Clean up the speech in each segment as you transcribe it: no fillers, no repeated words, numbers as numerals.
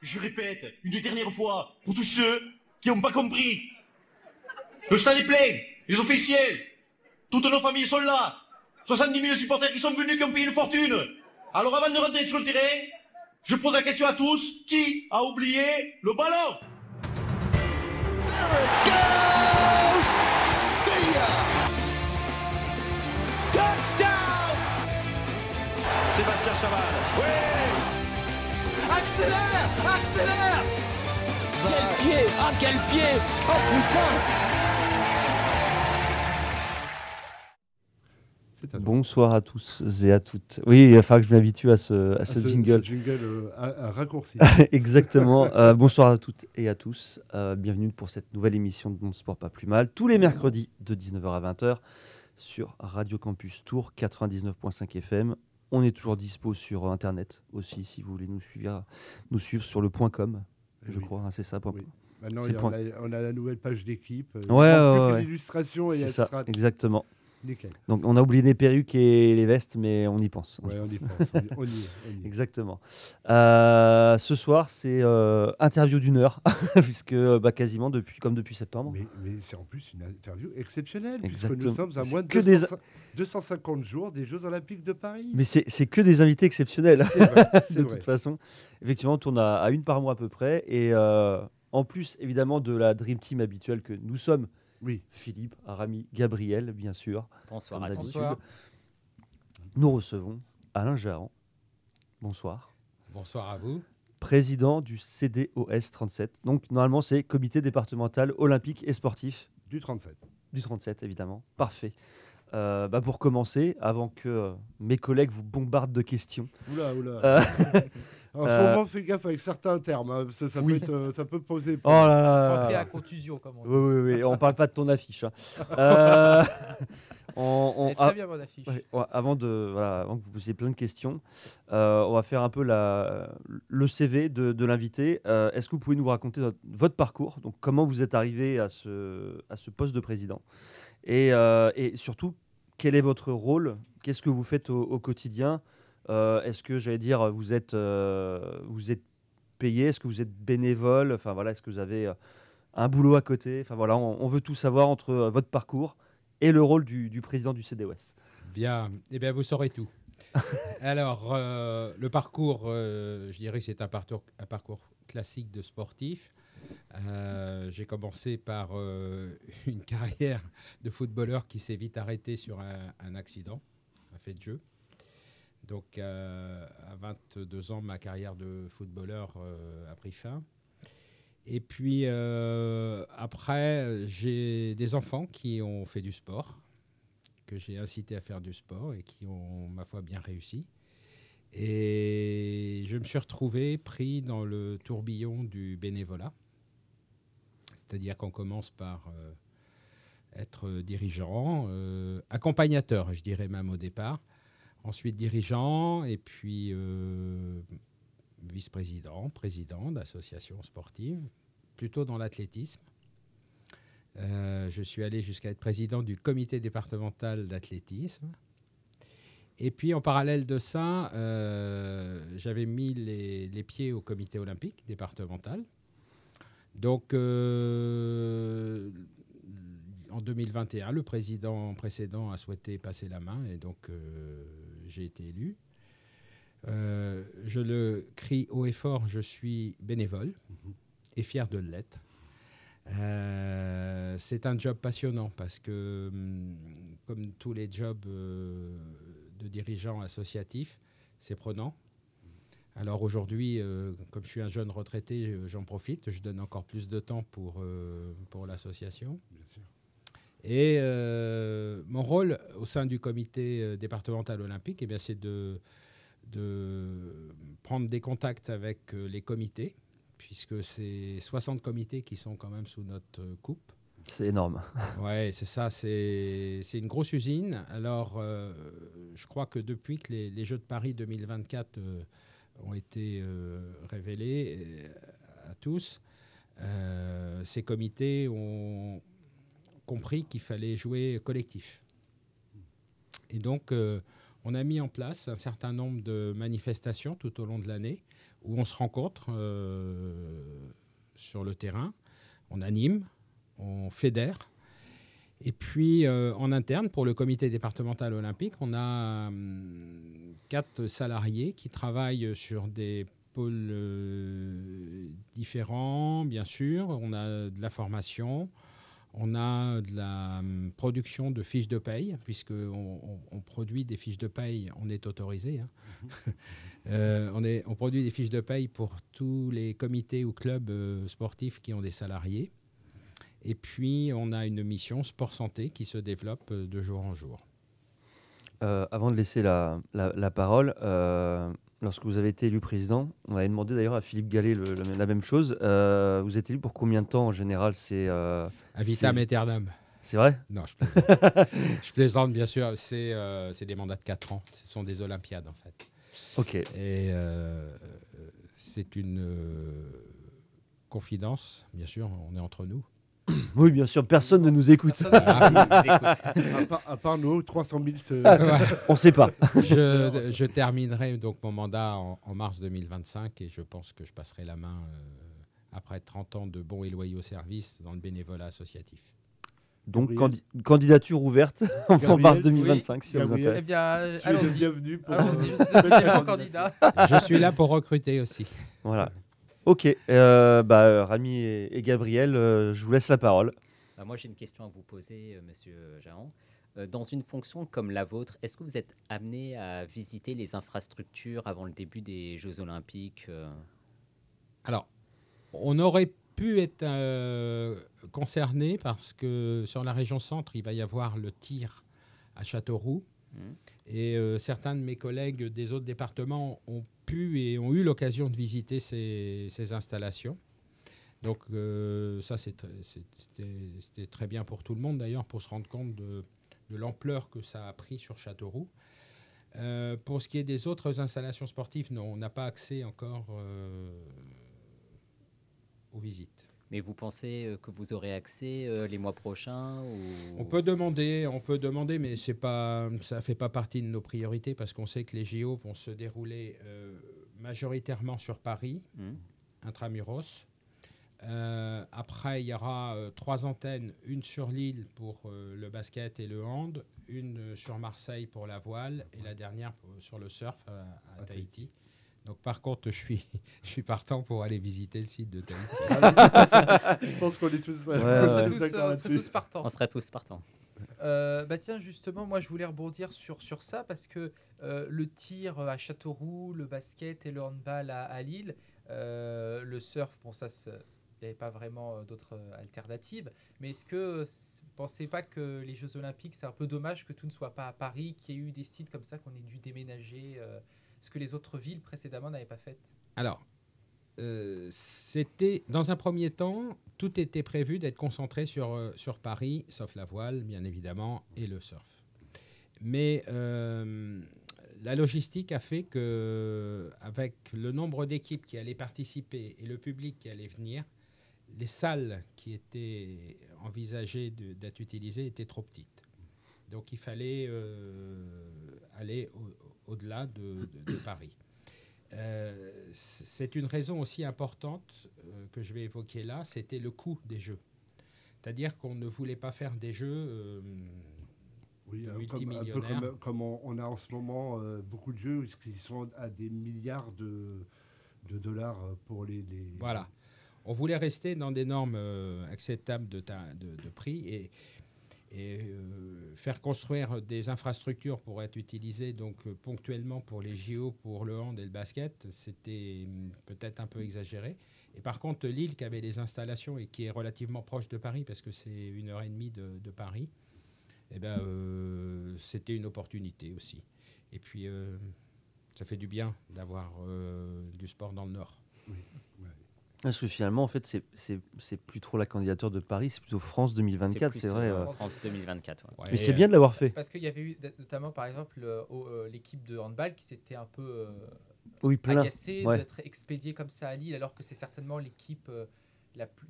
Je répète, une dernière fois, pour tous ceux qui n'ont pas compris. Le stade est plein, les officiels, toutes nos familles sont là. 70 000 supporters qui sont venus, qui ont payé une fortune. Alors avant de rentrer sur le terrain, je pose la question à tous, qui a oublié le ballon ? There it goes! See ya! Touchdown! Sébastien Chaval, oui! Accélère! Accélère! Quel pied! Ah, quel pied! Oh putain! Bonsoir à tous et à toutes. Oui, il va falloir que je m'habitue à ce jingle. Ce jingle à raccourci. Exactement. Bonsoir à toutes et à tous. Bienvenue pour cette nouvelle émission de On Sport'e pas plus mal, tous les mercredis de 19h à 20h sur Radio Campus Tours 99.5 FM. On est toujours dispo sur Internet aussi, si vous voulez nous suivre sur le .com, je crois, hein, c'est ça. Oui. Maintenant, on a la nouvelle page d'équipe. Ouais. L'illustration et ça, exactement. Nickel. Donc, on a oublié les perruques et les vestes, mais on y pense. Oui, on y pense. On y est. Exactement. Ce soir, c'est interview d'une heure, puisque quasiment depuis septembre. Mais c'est en plus une interview exceptionnelle, exactement. Puisque nous sommes à moins de 250 jours des Jeux Olympiques de Paris. Mais c'est que des invités exceptionnels, toute façon. Effectivement, on tourne à une par mois à peu près. Et en plus, évidemment, de la Dream Team habituelle que nous sommes. Oui, Philippe, Rami, Gabriel, bien sûr. Bonsoir à tous. Nous recevons Alain Jahan. Bonsoir. Bonsoir à vous. Président du CDOS 37. Donc, normalement, c'est Comité départemental olympique et sportif. Du 37. Du 37, évidemment. Parfait. Pour commencer, avant que mes collègues vous bombardent de questions. Oula. Alors, en ce moment, fais gaffe avec certains termes, hein, parce que ça, ça peut poser... Oh là là, à contusion, comme on dit. Oui, on ne parle pas de ton affiche. Hein. Elle est très bien, mon affiche. Ouais, avant que vous posiez plein de questions, on va faire un peu le CV de l'invité. Est-ce que vous pouvez nous raconter votre parcours, donc comment vous êtes arrivé à ce poste de président et surtout, quel est votre rôle ? Qu'est-ce que vous faites au quotidien ? Est-ce que, j'allais dire, vous êtes payé ? Est-ce que vous êtes bénévole ? Enfin voilà, est-ce que vous avez un boulot à côté ? Enfin voilà, on veut tout savoir entre votre parcours et le rôle du président du CDOS. Bien, eh bien vous saurez tout. Alors, le parcours, je dirais que c'est un parcours classique de sportif. J'ai commencé par une carrière de footballeur qui s'est vite arrêtée sur un accident, un fait de jeu. Donc, à 22 ans, ma carrière de footballeur a pris fin. Et puis, après, j'ai des enfants qui ont fait du sport, que j'ai incité à faire du sport et qui ont, ma foi, bien réussi. Et je me suis retrouvé pris dans le tourbillon du bénévolat. C'est-à-dire qu'on commence par être dirigeant, accompagnateur, je dirais même au départ. Ensuite dirigeant et puis vice-président, président d'associations sportives, plutôt dans l'athlétisme. Je suis allé jusqu'à être président du comité départemental d'athlétisme. Et puis en parallèle de ça, j'avais mis les pieds au comité olympique départemental. Donc en 2021, le président précédent a souhaité passer la main et donc j'ai été élu. Je le crie haut et fort, je suis bénévole et fier de l'être. C'est un job passionnant parce que, comme tous les jobs de dirigeants associatifs, c'est prenant. Alors aujourd'hui, comme je suis un jeune retraité, j'en profite. Je donne encore plus de temps pour l'association. Bien sûr. Et mon rôle au sein du comité départemental olympique, eh bien, c'est de prendre des contacts avec les comités, puisque c'est 60 comités qui sont quand même sous notre coupe. C'est énorme. Oui, c'est ça. C'est une grosse usine. Alors, je crois que depuis que les Jeux de Paris 2024 ont été révélés à tous, ces comités ont compris qu'il fallait jouer collectif. Et donc, on a mis en place un certain nombre de manifestations tout au long de l'année où on se rencontre sur le terrain, on anime, on fédère. Et puis, en interne, pour le comité départemental olympique, on a 4 salariés qui travaillent sur des pôles différents, bien sûr. On a de la formation, on a de la production de fiches de paye, puisqu'on produit des fiches de paye, on est autorisé. Hein. On produit des fiches de paye pour tous les comités ou clubs sportifs qui ont des salariés. Et puis, on a une mission sport-santé qui se développe de jour en jour. Avant de laisser la parole, lorsque vous avez été élu président, on avait demandé d'ailleurs à Philippe Gallet la même chose. Vous êtes élu pour combien de temps en général? À vitam aeternam. C'est vrai? Non, je plaisante. Je plaisante, bien sûr. C'est des mandats de 4 ans. Ce sont des Olympiades, en fait. OK. Et c'est une confidence, bien sûr. On est entre nous. Oui, bien sûr, personne ne nous écoute. À part nous, 300 000... On ne sait pas. Je terminerai donc mon mandat en mars 2025 et je pense que je passerai la main après 30 ans de bons et loyaux services dans le bénévolat associatif. Donc, candidature ouverte en mars 2025, si ça vous intéresse. Eh bien, allons-y. Bienvenue pour... Allons-y, candidat. Je suis là pour recruter aussi. Voilà. Ok, Rami et Gabriel, je vous laisse la parole. Moi, j'ai une question à vous poser, Monsieur Jahan. Dans une fonction comme la vôtre, est-ce que vous êtes amené à visiter les infrastructures avant le début des Jeux Olympiques Alors, on aurait pu être concerné parce que sur la région centre, il va y avoir le tir à Châteauroux. Et certains de mes collègues des autres départements ont pu et ont eu l'occasion de visiter ces installations. Donc ça, c'était très bien pour tout le monde, d'ailleurs, pour se rendre compte de l'ampleur que ça a pris sur Châteauroux. Pour ce qui est des autres installations sportives, non, on n'a pas accès encore aux visites. Mais vous pensez que vous aurez accès les mois prochains ou... On peut demander, mais ça ne fait pas partie de nos priorités parce qu'on sait que les JO vont se dérouler majoritairement sur Paris, intramuros. Après, il y aura 3 antennes, une sur Lille pour le basket et le hand, une sur Marseille pour la voile et la dernière sur le surf à Tahiti. Donc, par contre, je suis partant pour aller visiter le site de Tahiti. Je pense qu'on est tous partants. On serait tous partants. Tiens, justement, moi, je voulais rebondir sur ça parce que le tir à Châteauroux, le basket et le handball à Lille, le surf, bon, ça, il n'y avait pas vraiment d'autres alternatives. Mais est-ce que vous ne pensez pas que les Jeux Olympiques, c'est un peu dommage que tout ne soit pas à Paris, qu'il y ait eu des sites comme ça qu'on ait dû déménager ce que les autres villes précédemment n'avaient pas fait? Alors, c'était, dans un premier temps, tout était prévu d'être concentré sur Paris, sauf la voile, bien évidemment, et le surf. Mais la logistique a fait que, avec le nombre d'équipes qui allaient participer et le public qui allait venir, les salles qui étaient envisagées d'être utilisées étaient trop petites. Donc, il fallait aller au-delà de Paris. C'est une raison aussi importante que je vais évoquer là, c'était le coût des Jeux. C'est-à-dire qu'on ne voulait pas faire des Jeux multimillionnaires. Comme on a en ce moment beaucoup de Jeux qui sont à des milliards de dollars pour les... Voilà. On voulait rester dans des normes acceptables de prix et faire construire des infrastructures pour être utilisées donc, ponctuellement pour les JO, pour le hand et le basket, c'était peut-être un peu exagéré. Et par contre, Lille, qui avait les installations et qui est relativement proche de Paris, parce que c'est 1h30 de Paris, eh ben, c'était une opportunité aussi. Et puis, ça fait du bien d'avoir du sport dans le Nord. Oui. Parce que finalement, en fait, c'est plus trop la candidature de Paris, c'est plutôt France 2024, c'est vrai. France 2024. Ouais. Mais c'est bien de l'avoir fait. Parce qu'il y avait eu notamment, par exemple, l'équipe de handball qui s'était un peu agacée d'être expédiée comme ça à Lille, alors que c'est certainement l'équipe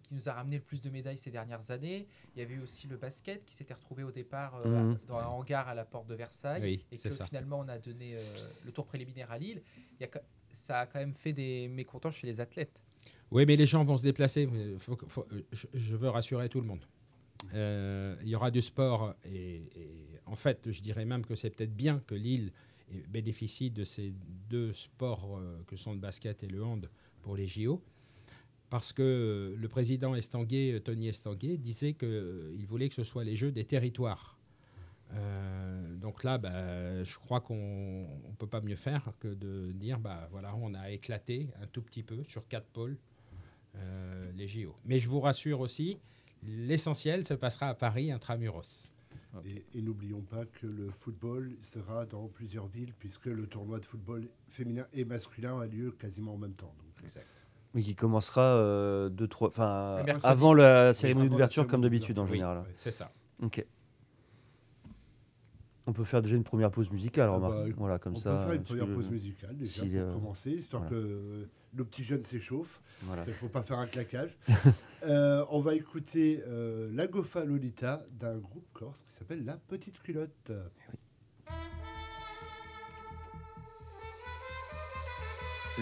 qui nous a ramené le plus de médailles ces dernières années. Il y avait aussi le basket qui s'était retrouvé au départ dans un hangar à la porte de Versailles, et que finalement on a donné le tour préliminaire à Lille. Ça a quand même fait des mécontents chez les athlètes. Oui, mais les gens vont se déplacer. Je veux rassurer tout le monde. Il y aura du sport et en fait, je dirais même que c'est peut-être bien que Lille bénéficie de ces deux sports que sont le basket et le hand pour les JO, parce que le président Estanguet, Tony Estanguet, disait qu'il voulait que ce soit les Jeux des territoires. Donc là, je crois qu'on ne peut pas mieux faire que de dire voilà, on a éclaté un tout petit peu sur 4 pôles les JO. Mais je vous rassure aussi, l'essentiel se passera à Paris intramuros. Et n'oublions pas que le football sera dans plusieurs villes, puisque le tournoi de football féminin et masculin a lieu quasiment en même temps. Donc. Exact. Oui, qui commencera avant la cérémonie d'ouverture, comme d'habitude en général. Oui, c'est ça. Ok. On peut faire déjà une première pause musicale, voilà, comme ça. On peut faire une première pause musicale déjà pour commencer, histoire que nos petits jeunes s'échauffent. Voilà. Il ne faut pas faire un claquage. On va écouter La Goffa Lolita d'un groupe corse qui s'appelle La Petite Culotte. Oui.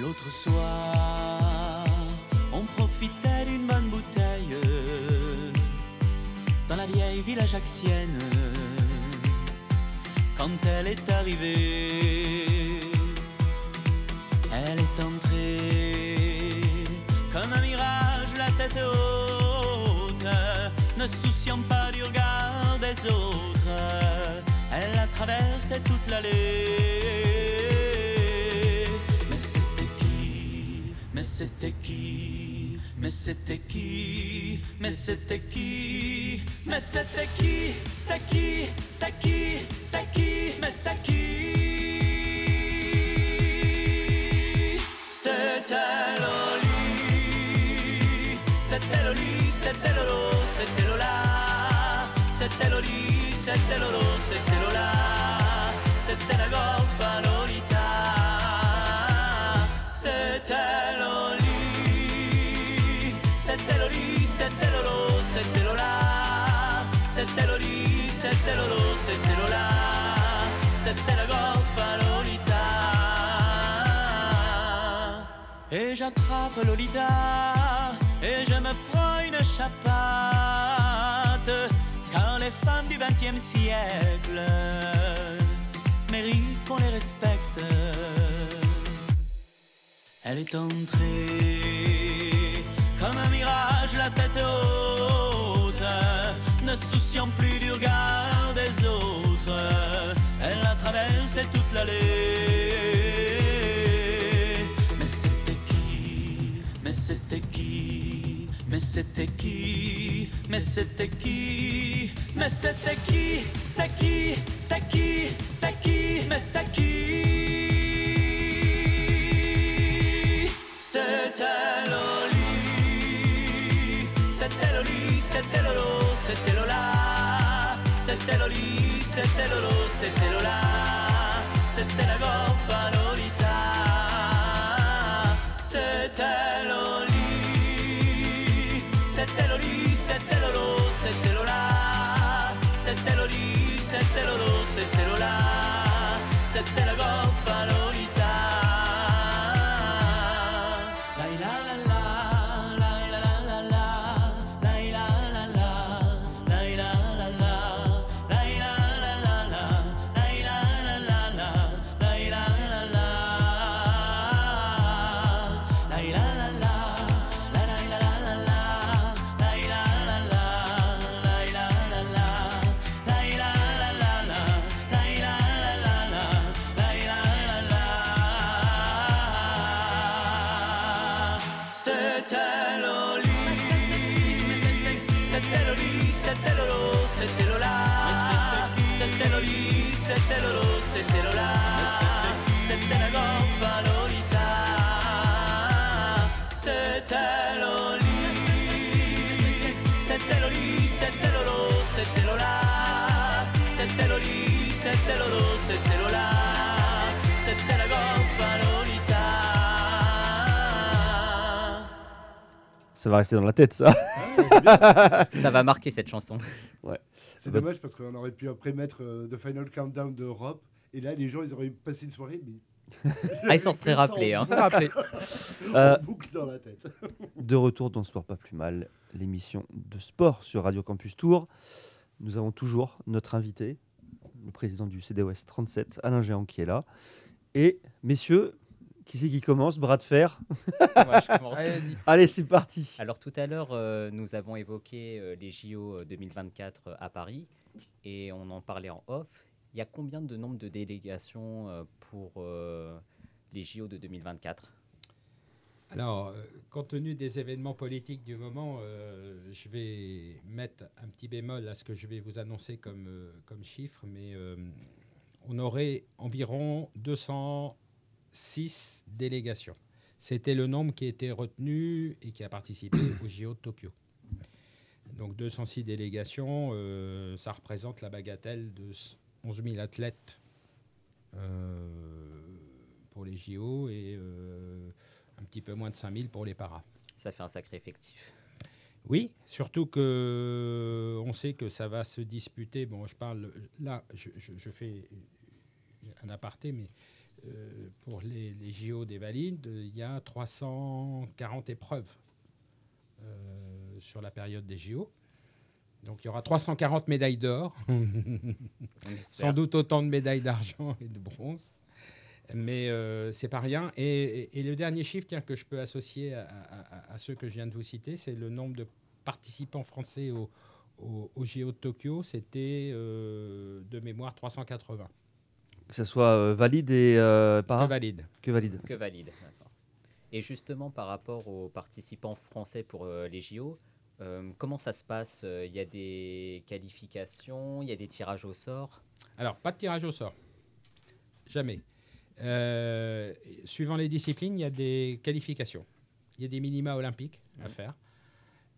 L'autre soir, on profitait d'une bonne bouteille dans la vieille ville ajaxienne. Quand elle est arrivée, elle est entrée comme un mirage, la tête haute, ne souciant pas du regard des autres. Elle a traversé toute l'allée. Mais c'était qui? Mais c'était qui? Mais c'était qui? Mais c'était qui? Mais c'était qui? C'est qui? C'est qui? C'est qui? Mais c'est qui? C'était Loli. C'était Loli, c'était Lolo, c'était Lola. C'était Loli, c'était Lolo, c'était Lola. C'était la Goffa Lolita. C'était Loli. C'était Loli, c'était Lolo, c'était Lola. C'était Loli, c'était Lolo, c'était Lola. C'était la Goffa Lolita. Et j'attrape Lolita et je me prends une chapate. Car les femmes du XXe siècle méritent qu'on les respecte. Elle est entrée comme un mirage, la tête haute, ne souciant plus du regard des autres. Elle a traversé toute l'allée. Mais c'était qui? Mais c'était qui? Mais c'était qui? Mais c'était qui? Mais c'était qui? C'est qui? C'est qui? C'est qui? Mais c'est qui? C'était Loli. C'était Loli, c'était Lolo, c'était Lola. C'était Loli, c'était Lolo, c'était Lola. C'était la Goffa Lolita. C'était Loli. C'était Loli, c'était Lolo, c'était Lola. C'était Loli, c'était Lolo, c'était Lola. C'était la Goffa Lolita. C'était Lolo, c'était Lola, c'était la Goffa Lolita. C'était Loli. C'était Loli, c'était Lolo, c'était Lola. C'était Loli, c'était Lolo, c'était Lola. C'était la Goffa Lolita. ça va rester dans la tête, ça. Ah, ça va marquer cette chanson. Ouais. C'est dommage parce qu'on aurait pu après mettre The Final Countdown d'Europe. Et là, les gens, ils auraient passé une soirée, mais... ah, ils s'en seraient rappelés. Hein. Boucle dans la tête. De retour dans On Sport'e pas plus mal, l'émission de sport sur Radio Campus Tours. Nous avons toujours notre invité, le président du CDOS 37, Alain Jahan, qui est là. Et messieurs, qui c'est qui commence? Bras de fer. Moi, je commence. Allez, c'est parti. Alors tout à l'heure, nous avons évoqué les JO 2024 à Paris et on en parlait en off. Il y a combien de nombre de délégations pour les JO de 2024 ? Alors, compte tenu des événements politiques du moment, je vais mettre un petit bémol à ce que je vais vous annoncer comme chiffre, mais on aurait environ 206 délégations. C'était le nombre qui a été retenu et qui a participé aux JO de Tokyo. Donc 206 délégations, ça représente la bagatelle de 11 000 athlètes pour les JO et un petit peu moins de 5 000 pour les paras. Ça fait un sacré effectif. Oui, surtout qu'on sait que ça va se disputer. Bon, je parle là, je fais un aparté, mais pour les JO des Valides, il y a 340 épreuves sur la période des JO. Donc, il y aura 340 médailles d'or, sans doute autant de médailles d'argent et de bronze, mais c'est pas rien. Et le dernier chiffre que je peux associer à ceux que je viens de vous citer, c'est le nombre de participants français au JO de Tokyo. C'était, de mémoire, 380. Que ce soit valide et para ? Que valide, d'accord. Et justement, par rapport aux participants français pour les JO, comment ça se passe ? Il y a des qualifications, il y a des tirages au sort ? Alors, pas de tirage au sort. Jamais. Suivant les disciplines, il y a des qualifications. Il y a des minima olympiques à faire.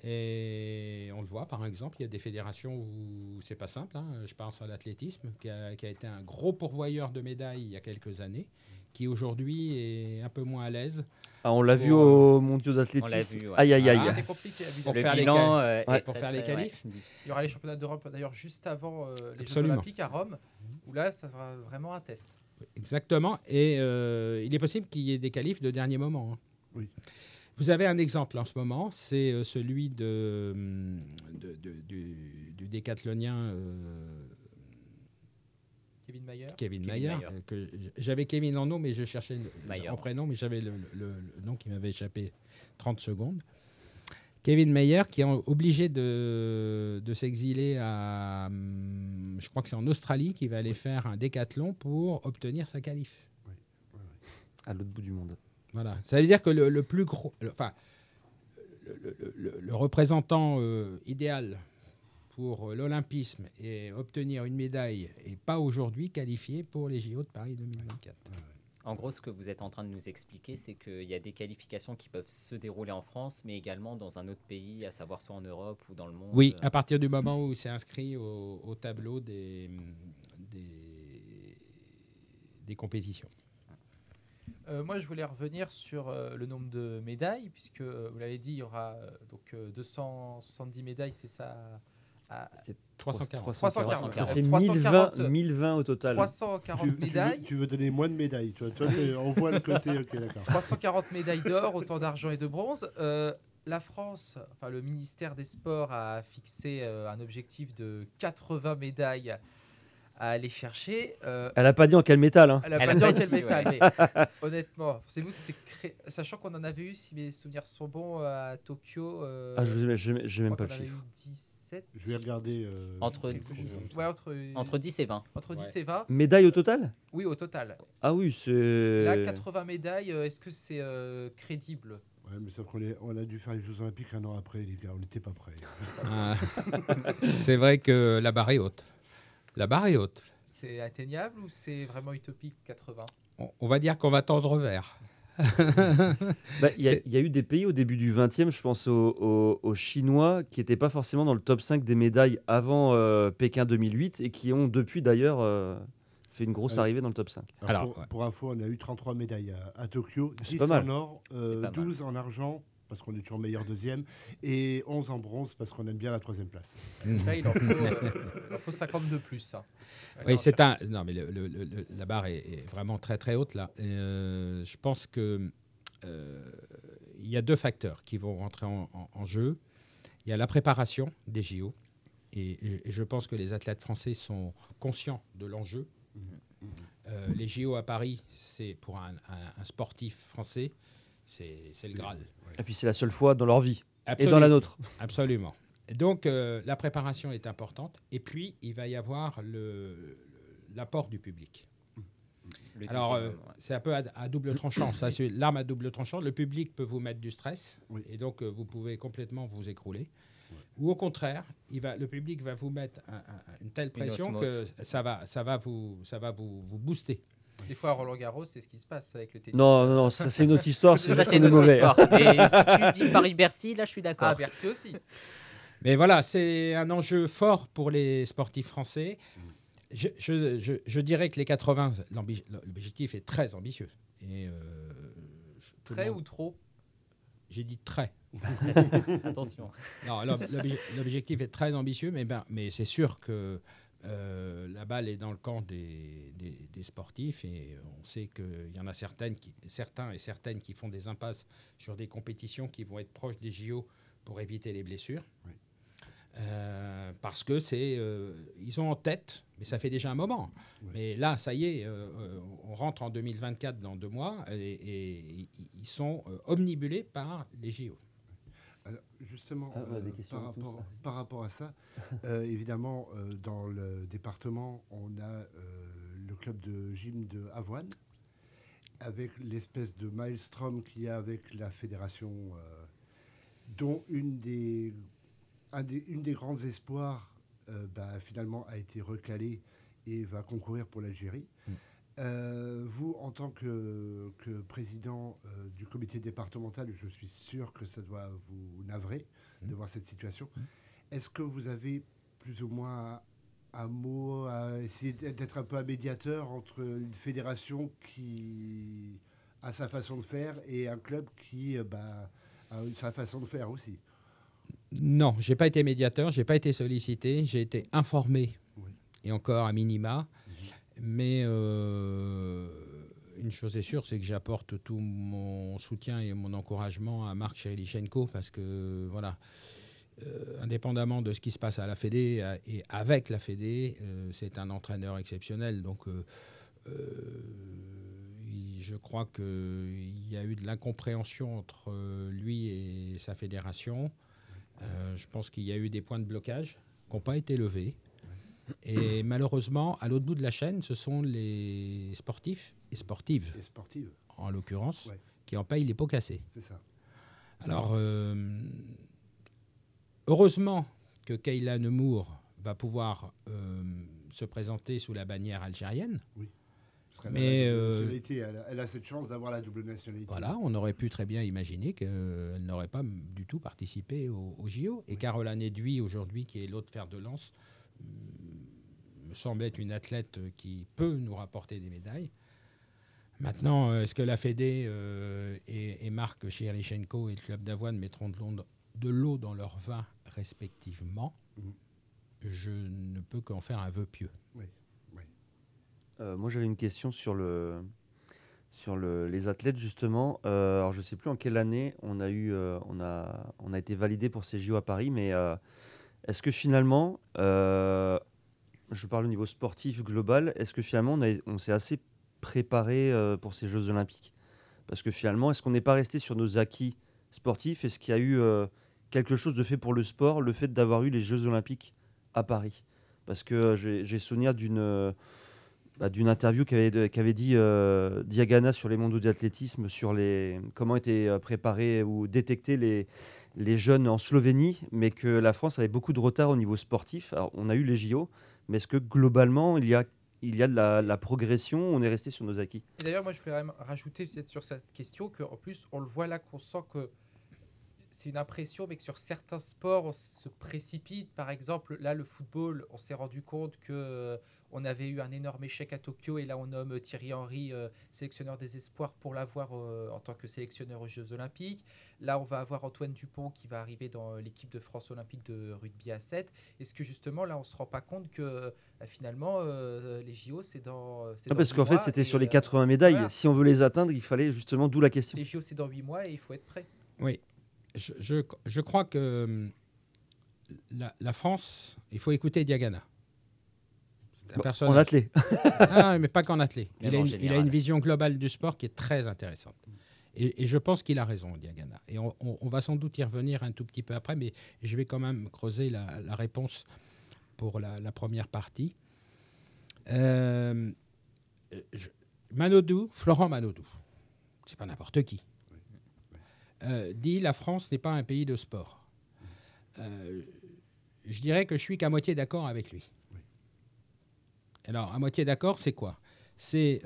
Et on le voit, par exemple, il y a des fédérations où c'est pas simple. Hein. Je pense à l'athlétisme, qui a été un gros pourvoyeur de médailles il y a quelques années, qui aujourd'hui est un peu moins à l'aise. Ah, on l'a vu aux mondiaux d'athlétisme. Ouais. Aïe, aïe, aïe. Ah, c'est compliqué. Pour faire les qualifs. Ouais. Il y aura les championnats d'Europe, d'ailleurs, juste avant les Jeux olympiques à Rome, où là, ça sera vraiment un test. Exactement. Et il est possible qu'il y ait des qualifs de dernier moment. Hein. Oui. Vous avez un exemple en ce moment, c'est celui du décathlonien Kevin Mayer. J'avais Kevin en nom, mais je cherchais en prénom, mais j'avais le nom qui m'avait échappé 30 secondes. Kevin Mayer, qui est obligé de s'exiler à... Je crois que c'est en Australie qu'il va aller faire un décathlon pour obtenir sa qualif. Oui. Oui. À l'autre bout du monde. Voilà. Ça veut dire que le plus gros, le représentant idéal pour l'olympisme et obtenir une médaille n'est pas aujourd'hui qualifié pour les JO de Paris 2024. En gros, ce que vous êtes en train de nous expliquer, c'est qu'il y a des qualifications qui peuvent se dérouler en France, mais également dans un autre pays, à savoir soit en Europe ou dans le monde. Oui, à partir du moment où c'est inscrit au tableau des compétitions. Moi, je voulais revenir sur le nombre de médailles, puisque vous l'avez dit, il y aura 270 médailles, c'est ça c'est 340. Ça fait 1020 au total. 340 médailles. Tu veux donner moins de médailles, toi on voit le côté, ok, d'accord. 340 médailles d'or, autant d'argent et de bronze. La France, enfin le ministère des Sports a fixé un objectif de 80 médailles à aller chercher. Elle n'a pas dit en quel métal. Hein. Elle n'a pas dit en quel métal. Mais, honnêtement, pensez-vous que c'est créé... Sachant qu'on en avait eu, si mes souvenirs sont bons, à Tokyo... je n'ai même pas le chiffre. 17, je vais regarder... Entre 10 et 20. Entre 10 et 20. Médailles au total ? Oui, au total. Ah oui, c'est... Là, 80 médailles, est-ce que c'est crédible ? Ouais, mais sauf qu'on a dû faire les Jeux Olympiques un an après, les gars, on n'était pas prêts. Ah. C'est vrai que la barre est haute. La barre est haute. C'est atteignable ou c'est vraiment utopique, 80 ? On va dire qu'on va tendre vers. Il y a eu des pays au début du 20e, je pense aux Chinois, qui n'étaient pas forcément dans le top 5 des médailles avant Pékin 2008 et qui ont depuis d'ailleurs fait une grosse arrivée dans le top 5. Alors, pour info, on a eu 33 médailles à Tokyo, 10 en or, 12 en argent, parce qu'on est toujours meilleur deuxième, et 11 en bronze, parce qu'on aime bien la troisième place. Là, il en faut 50 de plus. Hein. Oui, c'est un... Non, mais la barre est vraiment très, très haute, là. Je pense que il y a deux facteurs qui vont rentrer en jeu. Il y a la préparation des JO, et je pense que les athlètes français sont conscients de l'enjeu. Les JO à Paris, c'est pour un sportif français, c'est le Graal. Ouais. Et puis c'est la seule fois dans leur vie, absolument, et dans la nôtre. Absolument. Donc la préparation est importante. Et puis il va y avoir l'apport du public. Alors c'est un peu à double tranchant. Ça, c'est l'arme à double tranchant. Le public peut vous mettre du stress, oui, et donc vous pouvez complètement vous écrouler. Ouais. Ou au contraire, le public va vous mettre une telle pression que ça va vous booster. Des fois, à Roland-Garros, c'est ce qui se passe avec le tennis. Non, ça c'est une autre histoire. C'est juste une mauvaise histoire. Et si tu dis Paris-Bercy, là je suis d'accord. Ah, Bercy aussi. Mais voilà, c'est un enjeu fort pour les sportifs français. Je dirais que les 80, l'objectif est très ambitieux. Et, très ou trop ? J'ai dit très. Attention. Non, l'objectif est très ambitieux, mais c'est sûr que la balle est dans le camp des sportifs, et on sait qu'il y en a certains et certaines qui font des impasses sur des compétitions qui vont être proches des JO pour éviter les blessures. Oui. Parce que ils ont en tête, mais ça fait déjà un moment. Ouais. Mais là, ça y est, on rentre en 2024 dans 2 mois, et ils sont omnibulés par les JO. Alors, justement, par rapport à ça, évidemment, dans le département, on a le club de gym de Avoine, avec l'espèce de maelstrom qu'il y a avec la fédération, dont une des grands espoirs finalement a été recalée et va concourir pour l'Algérie. Vous, en tant que président du comité départemental, je suis sûr que ça doit vous navrer de voir cette situation. Est-ce que vous avez plus ou moins un mot à essayer d'être un peu un médiateur entre une fédération qui a sa façon de faire et un club qui a sa façon de faire aussi? Non, je n'ai pas été médiateur, je n'ai pas été sollicité, j'ai été informé, oui, et encore à minima. Mais une chose est sûre, c'est que j'apporte tout mon soutien et mon encouragement à Marc Chérilichenko, parce que, voilà, indépendamment de ce qui se passe à la Fédé et avec la Fédé, c'est un entraîneur exceptionnel. Donc, je crois qu'il y a eu de l'incompréhension entre lui et sa fédération. Je pense qu'il y a eu des points de blocage qui n'ont pas été levés. Et malheureusement, à l'autre bout de la chaîne, ce sont les sportifs et sportives, en l'occurrence, ouais, qui en payent les pots cassés. C'est ça. Alors, heureusement que Kaylia Nemour va pouvoir se présenter sous la bannière algérienne. Oui. Mais elle a cette chance d'avoir la double nationalité. Voilà, on aurait pu très bien imaginer qu'elle n'aurait pas du tout participé au JO. Et oui. Carolane Nedhui, aujourd'hui, qui est l'autre fer de lance, me semble être une athlète qui peut nous rapporter des médailles. Maintenant, est-ce que la Fédé et Marc Chérilichenko et le club d'Avoine mettront de l'eau dans leur vin respectivement? Je ne peux qu'en faire un vœu pieux. Oui. Moi, j'avais une question sur les athlètes, justement. Alors, je ne sais plus en quelle année on a été validé pour ces JO à Paris, mais est-ce que finalement, je parle au niveau sportif global, est-ce que finalement on s'est assez préparé pour ces Jeux Olympiques? Parce que finalement, est-ce qu'on n'est pas resté sur nos acquis sportifs? Est-ce qu'il y a eu quelque chose de fait pour le sport, le fait d'avoir eu les Jeux Olympiques à Paris? Parce que j'ai souvenir d'une interview qu'avait dit Diagana sur les mondiaux d'athlétisme, sur comment étaient préparés ou détectés les jeunes en Slovénie, mais que la France avait beaucoup de retard au niveau sportif. Alors, on a eu les JO, mais est-ce que globalement, il y a de la progression, on est resté sur nos acquis? Et d'ailleurs, moi, je voudrais rajouter peut-être sur cette question qu'en plus, on le voit là, qu'on sent que c'est une impression, mais que sur certains sports, on se précipite. Par exemple, là, le football, on s'est rendu compte qu'on avait eu un énorme échec à Tokyo. Et là, on nomme Thierry Henry sélectionneur des espoirs pour l'avoir en tant que sélectionneur aux Jeux Olympiques. Là, on va avoir Antoine Dupont qui va arriver dans l'équipe de France Olympique de rugby à 7. Est-ce que justement, là, on ne se rend pas compte que finalement, les JO, c'est dans... C'est parce qu'en fait, c'était sur les 80 médailles. Voilà. Si on veut les atteindre, il fallait justement, d'où la question. Les JO, c'est dans 8 mois et il faut être prêt. Oui. Je crois que la France, il faut écouter Diagana. C'est un personnage. En athlée. Ah, mais pas qu'en athlée. Il a une vision globale du sport qui est très intéressante. Et je pense qu'il a raison, Diagana. Et on va sans doute y revenir un tout petit peu après, mais je vais quand même creuser la réponse pour la première partie. Florent Manaudou, c'est pas n'importe qui. Dit la France n'est pas un pays de sport. Je dirais que je suis qu'à moitié d'accord avec lui. Oui. Alors, à moitié d'accord, c'est quoi ? C'est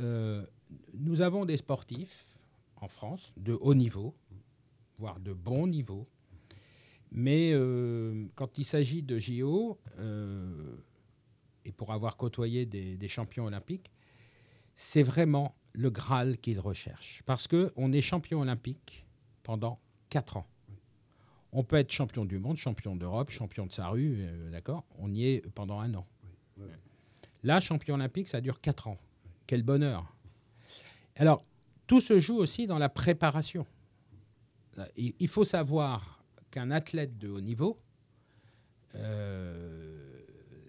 nous avons des sportifs en France de haut niveau, voire de bon niveau, mais quand il s'agit de JO, et pour avoir côtoyé des champions olympiques, c'est vraiment le Graal qu'ils recherchent. Parce qu'on est champion olympique pendant 4 ans. On peut être champion du monde, champion d'Europe, champion de sa rue, d'accord ? On y est pendant 1 an. Oui. Ouais. Là, champion olympique, ça dure 4 ans. Oui. Quel bonheur ! Alors, tout se joue aussi dans la préparation. Il faut savoir qu'un athlète de haut niveau,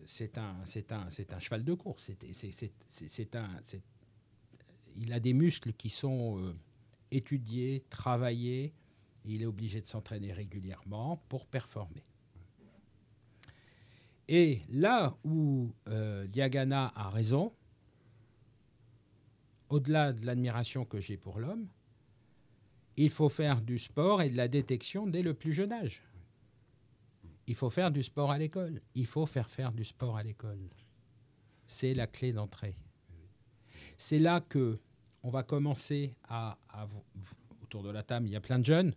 c'est un cheval de course. Il a des muscles qui sont... étudier, travailler, il est obligé de s'entraîner régulièrement pour performer. Et là où Diagana a raison, au-delà de l'admiration que j'ai pour l'homme, il faut faire du sport et de la détection dès le plus jeune âge. Il faut faire du sport à l'école. Il faut faire du sport à l'école. C'est la clé d'entrée. C'est là que on va commencer à autour de la table, il y a plein de jeunes.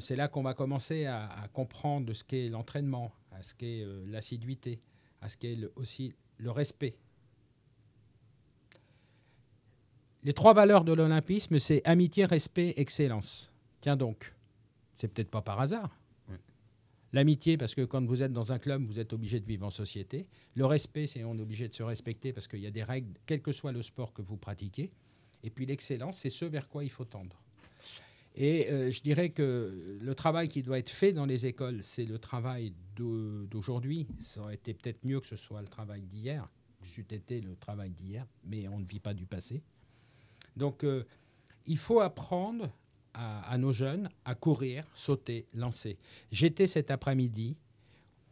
C'est là qu'on va commencer à comprendre ce qu'est l'entraînement, à ce qu'est l'assiduité, à ce qu'est aussi le respect. Les 3 valeurs de l'olympisme, c'est amitié, respect, excellence. Tiens donc, c'est peut-être pas par hasard. Ouais. L'amitié, parce que quand vous êtes dans un club, vous êtes obligé de vivre en société. Le respect, c'est on est obligé de se respecter parce qu'il y a des règles, quel que soit le sport que vous pratiquez. Et puis l'excellence, c'est ce vers quoi il faut tendre. Et je dirais que le travail qui doit être fait dans les écoles, c'est le travail d'aujourd'hui. Ça aurait été peut-être mieux que ce soit le travail d'hier. C'eût été le travail d'hier, mais on ne vit pas du passé. Donc, il faut apprendre à nos jeunes à courir, sauter, lancer. J'étais cet après-midi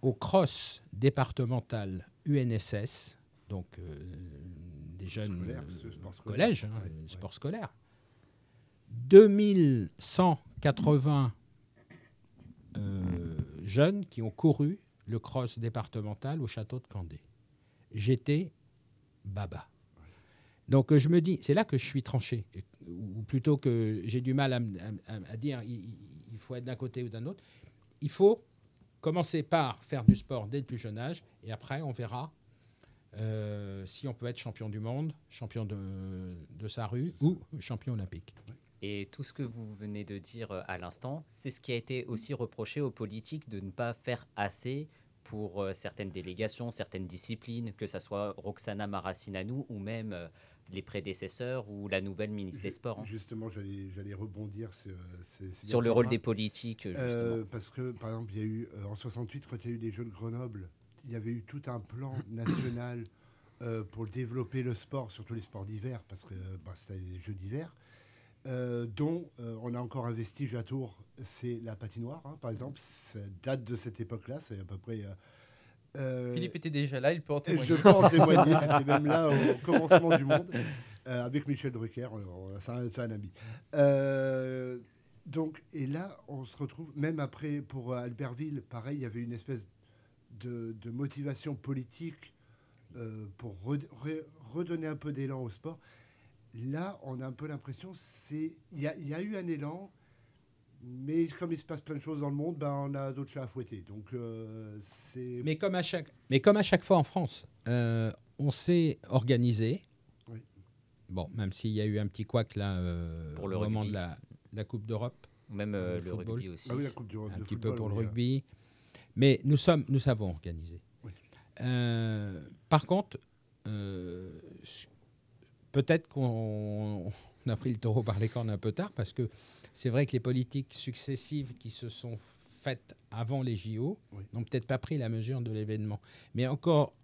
au cross départemental UNSS, donc des jeunes collèges, sport scolaire. 2180 jeunes qui ont couru le cross départemental au château de Candé. J'étais baba. Donc je me dis, c'est là que je suis tranché, ou plutôt que j'ai du mal à dire il faut être d'un côté ou d'un autre. Il faut commencer par faire du sport dès le plus jeune âge, et après on verra si on peut être champion du monde, champion de sa rue ou champion olympique. Et tout ce que vous venez de dire à l'instant, c'est ce qui a été aussi reproché aux politiques de ne pas faire assez pour certaines délégations, certaines disciplines, que ce soit Roxana Maracineanu ou même... les prédécesseurs ou la nouvelle ministre des Sports. Hein. Justement, j'allais rebondir sur le rôle des politiques. Parce que, par exemple, il y a eu, en 68, quand il y a eu les Jeux de Grenoble, il y avait eu tout un plan national pour développer le sport, surtout les sports d'hiver, parce que c'était les Jeux d'hiver, dont on a encore un vestige à Tours, c'est la patinoire, hein, par exemple. Ça date de cette époque-là, c'est à peu près... Philippe était déjà là, il peut en témoigner. Je peux en témoigner, j'étais même là au commencement du monde, avec Michel Drucker, c'est un ami. Donc, et là, on se retrouve, même après, pour Albertville, pareil, il y avait une espèce de motivation politique pour redonner un peu d'élan au sport. Là, on a un peu l'impression, il y a eu un élan, Mais comme il se passe plein de choses dans le monde, ben on a d'autres chats à fouetter. Donc, c'est... Mais comme à chaque fois en France, on s'est organisé. Oui. Bon, même s'il y a eu un petit couac là pour le moment de la Coupe d'Europe. Même le rugby aussi. Ah oui, la Coupe d'Europe. Un petit peu pour le rugby. Mais nous savons organiser. Oui. Par contre, peut-être qu'on a pris le taureau par les cornes un peu tard, parce que c'est vrai que les politiques successives qui se sont faites avant les JO oui. n'ont peut-être pas pris la mesure de l'événement. Mais encore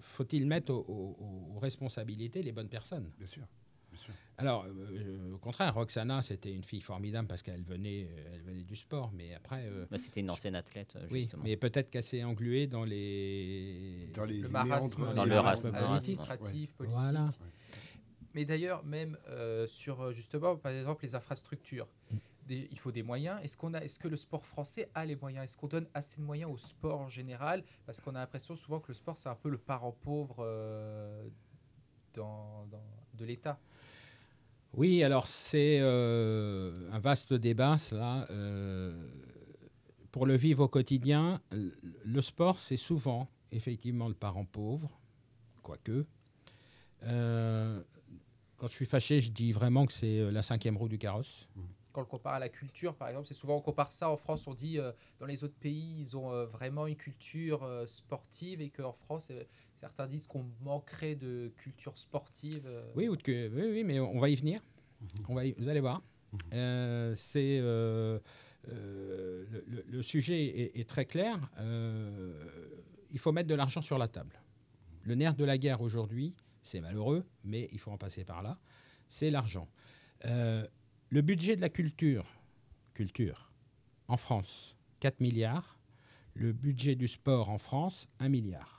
faut-il mettre aux responsabilités les bonnes personnes. Bien sûr. Alors, au contraire, Roxana, c'était une fille formidable parce qu'elle venait du sport, mais après... c'était une ancienne athlète, justement. Oui, mais peut-être qu'elle s'est engluée dans les... Dans le marasme administratif, politique. Voilà. Ouais. Mais d'ailleurs, même sur, justement, par exemple, les infrastructures, il faut des moyens. Est-ce que le sport français a les moyens ? Est-ce qu'on donne assez de moyens au sport en général ? Parce qu'on a l'impression souvent que le sport, c'est un peu le parent pauvre de l'État. Oui, alors c'est un vaste débat, cela. Pour le vivre au quotidien, le sport, c'est souvent, effectivement, le parent pauvre, quoique. Quand je suis fâché, je dis vraiment que c'est la cinquième roue du carrosse. Quand on le compare à la culture, par exemple, c'est souvent, on compare ça en France, on dit dans les autres pays, ils ont vraiment une culture sportive et qu'en France... Certains disent qu'on manquerait de culture sportive. Oui, mais on va y venir. Vous allez voir. Le sujet est très clair. Il faut mettre de l'argent sur la table. Le nerf de la guerre aujourd'hui, c'est malheureux, mais il faut en passer par là, c'est l'argent. Le budget de la culture, en France, 4 milliards. Le budget du sport en France, 1 milliard.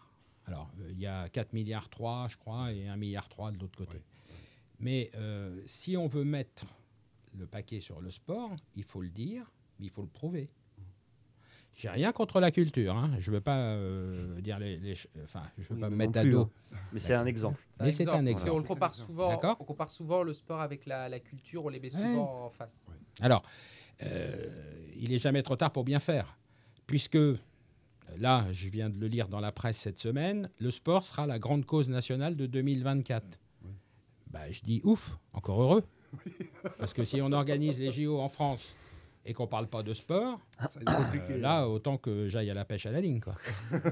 Alors, il y a 4,3 milliards, je crois, et 1,3 milliard de l'autre côté. Oui. Mais si on veut mettre le paquet sur le sport, il faut le dire, mais il faut le prouver. J'ai rien contre la culture. Hein. Je ne veux pas me mettre à dos. Mais c'est un exemple. C'est un exemple. On compare souvent le sport avec la culture, on les met souvent en face. Oui. Alors, il n'est jamais trop tard pour bien faire, puisque... Là, je viens de le lire dans la presse cette semaine. Le sport sera la grande cause nationale de 2024. Oui. Bah, je dis ouf, encore heureux. Oui. Parce que si on organise les JO en France et qu'on ne parle pas de sport, là, autant que j'aille à la pêche à la ligne. Quoi.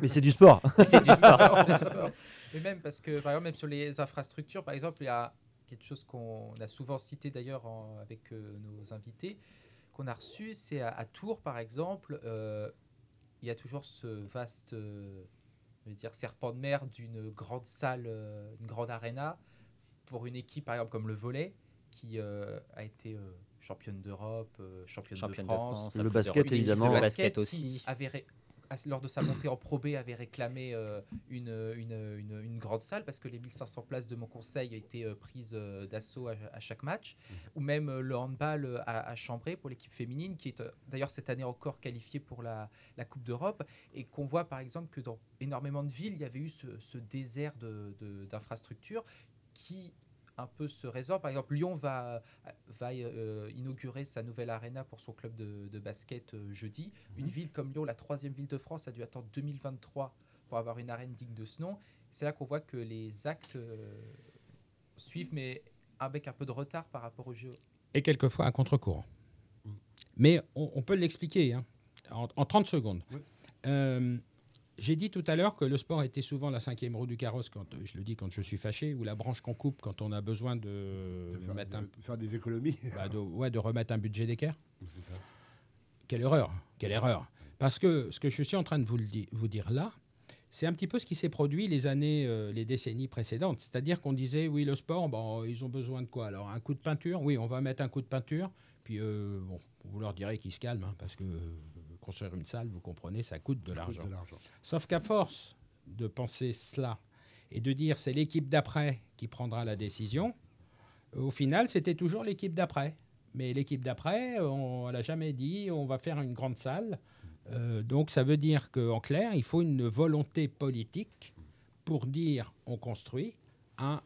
Mais c'est du sport. Et même parce que, par exemple, même sur les infrastructures, par exemple, il y a quelque chose qu'on a souvent cité d'ailleurs avec nos invités, qu'on a reçu, c'est à Tours, par exemple... il y a toujours ce vaste serpent de mer d'une grande salle, une grande aréna, pour une équipe, par exemple, comme le volley, qui a été championne d'Europe, championne de France. Le basket, évidemment. Le basket aussi. Lors de sa montée en Pro B, avait réclamé une grande salle, parce que les 1500 places de Montconseil étaient prises d'assaut à chaque match. Ou même le handball à Chambray pour l'équipe féminine, qui est d'ailleurs cette année encore qualifiée pour la Coupe d'Europe. Et qu'on voit par exemple que dans énormément de villes, il y avait eu ce désert d'infrastructures qui un peu se résorbe. Par exemple, Lyon va inaugurer sa nouvelle aréna pour son club de basket jeudi. Une ville comme Lyon, la troisième ville de France, a dû attendre 2023 pour avoir une arène digne de ce nom. C'est là qu'on voit que les actes suivent, mais avec un peu de retard par rapport aux JO. Et quelquefois à contre-courant. Mais on peut l'expliquer en 30 secondes. Oui. J'ai dit tout à l'heure que le sport était souvent la cinquième roue du carrosse, quand je suis fâché, ou la branche qu'on coupe quand on a besoin de faire des économies. De remettre un budget d'équerre. C'est ça. Quelle erreur. Parce que ce que je suis en train de vous dire là, c'est un petit peu ce qui s'est produit les décennies précédentes. C'est-à-dire qu'on disait, oui, le sport, ils ont besoin de quoi ? Alors, un coup de peinture ? Oui, on va mettre un coup de peinture. Puis, vous leur direz qu'ils se calment, parce que... Construire une salle, vous comprenez, ça coûte de l'argent. Sauf qu'à force de penser cela et de dire c'est l'équipe d'après qui prendra la décision, au final, c'était toujours l'équipe d'après. Mais l'équipe d'après, on l'a jamais dit, on va faire une grande salle. Donc ça veut dire qu'en clair, il faut une volonté politique pour dire on construit un,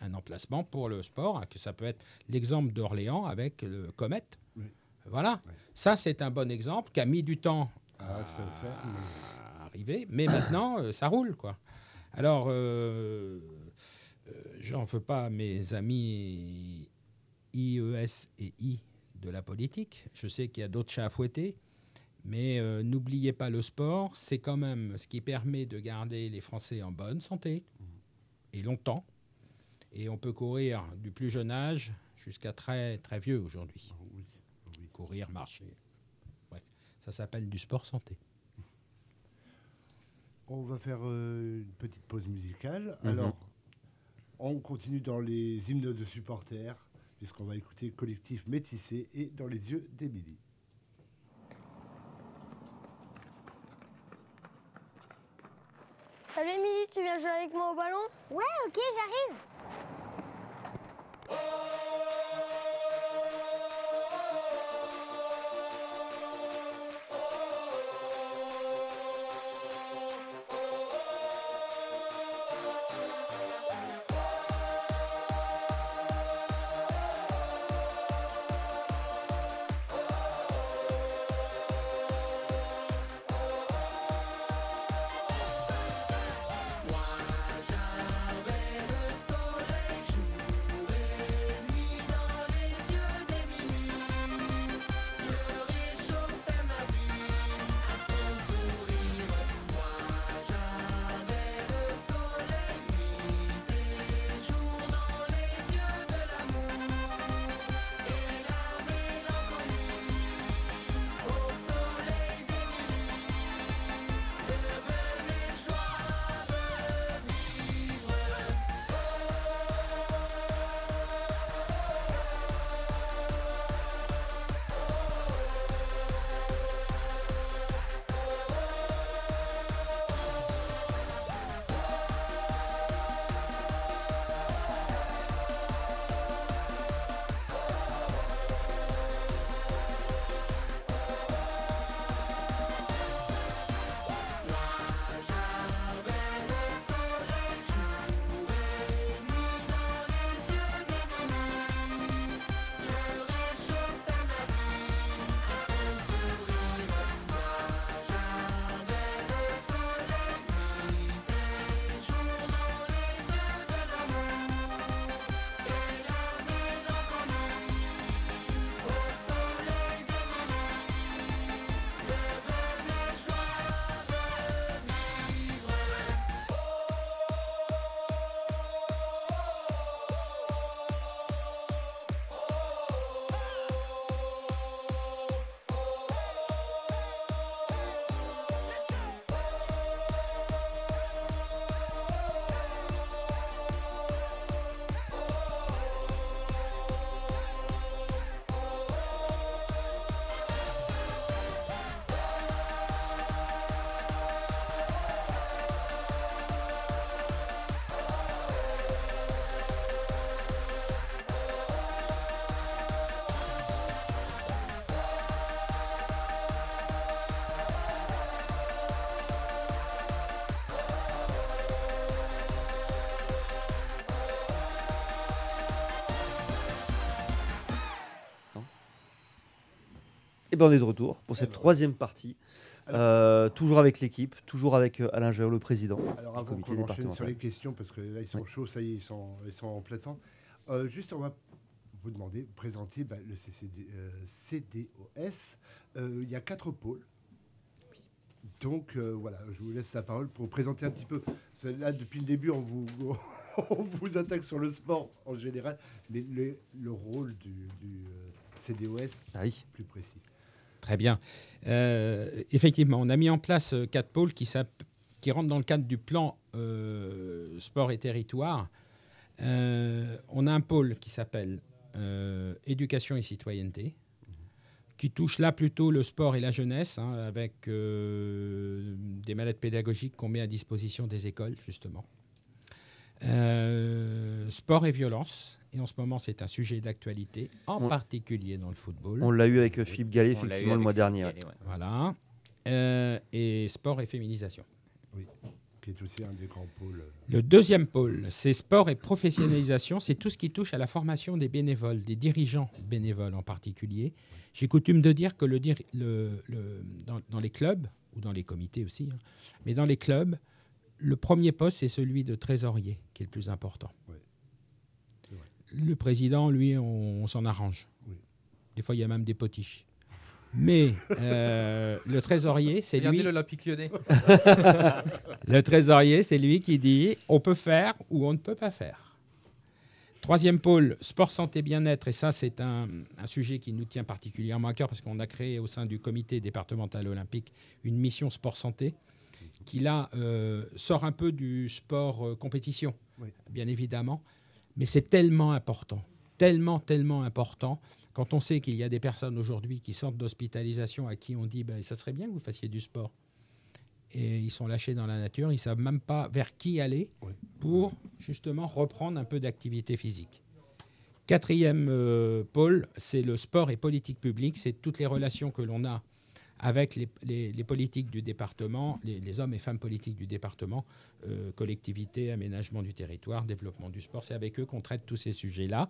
un, un emplacement pour le sport, que ça peut être l'exemple d'Orléans avec le Comet. Oui. Voilà, oui. Ça c'est un bon exemple qui a mis du temps à arriver, mais maintenant ça roule, quoi. Alors, j'en veux pas mes amis IES et I de la politique. Je sais qu'il y a d'autres chats à fouetter, mais n'oubliez pas le sport, c'est quand même ce qui permet de garder les Français en bonne santé et longtemps. Et on peut courir du plus jeune âge jusqu'à très, très vieux aujourd'hui. Oui, oui. Courir, marcher. Bref, ça s'appelle du sport santé. On va faire une petite pause musicale. Mm-hmm. Alors, on continue dans les hymnes de supporters, puisqu'on va écouter Collectif Métissé et Dans les yeux d'Émilie. Salut Émilie, tu viens jouer avec moi au ballon ? Ouais, ok, j'arrive. Et bien on est de retour pour cette troisième partie, toujours avec l'équipe, toujours avec Alain Jahan, le président. Alors avant qu'on enchaîne sur les questions, parce que là ils sont chauds, ça y est, ils sont en plein temps. Juste on va vous demander, présenter le CDOS. Il y a 4 pôles. Donc voilà, je vous laisse la parole pour présenter un petit peu. Là depuis le début on vous attaque sur le sport en général, mais le rôle du CDOS plus précis. Très bien. Effectivement, on a mis en place 4 pôles qui rentrent dans le cadre du plan sport et territoire. On a un pôle qui s'appelle éducation et citoyenneté, qui touche là plutôt le sport et la jeunesse, hein, avec des mallettes pédagogiques qu'on met à disposition des écoles, justement. Sport et violence. Et en ce moment, c'est un sujet d'actualité, particulier dans le football. On l'a eu avec Philippe Gallet, effectivement, le mois dernier. Voilà. Et sport et féminisation. Oui. qui est aussi un des grands pôles. Le deuxième pôle, c'est sport et professionnalisation. C'est tout ce qui touche à la formation des bénévoles, des dirigeants bénévoles en particulier. J'ai coutume de dire que dans les clubs, ou dans les comités aussi, hein, mais dans les clubs, le premier poste, c'est celui de trésorier, qui est le plus important. Oui. C'est vrai. Le président, lui, on s'en arrange. Oui. Des fois, il y a même des potiches. Mais le trésorier, c'est lui... Regardez l'Olympique Lyonnais. Le trésorier, c'est lui qui dit on peut faire ou on ne peut pas faire. Troisième pôle, sport, santé, bien-être. Et ça, c'est un sujet qui nous tient particulièrement à cœur parce qu'on a créé au sein du comité départemental olympique une mission sport-santé qui, là, sort un peu du sport compétition, oui, bien évidemment. Mais c'est tellement important, tellement important. Quand on sait qu'il y a des personnes aujourd'hui qui sortent d'hospitalisation à qui on dit « ça serait bien que vous fassiez du sport ». Et ils sont lâchés dans la nature, ils ne savent même pas vers qui aller pour justement reprendre un peu d'activité physique. Quatrième pôle, c'est le sport et politique publique. C'est toutes les relations que l'on a avec les politiques du département, les hommes et femmes politiques du département, collectivité, aménagement du territoire, développement du sport. C'est avec eux qu'on traite tous ces sujets-là.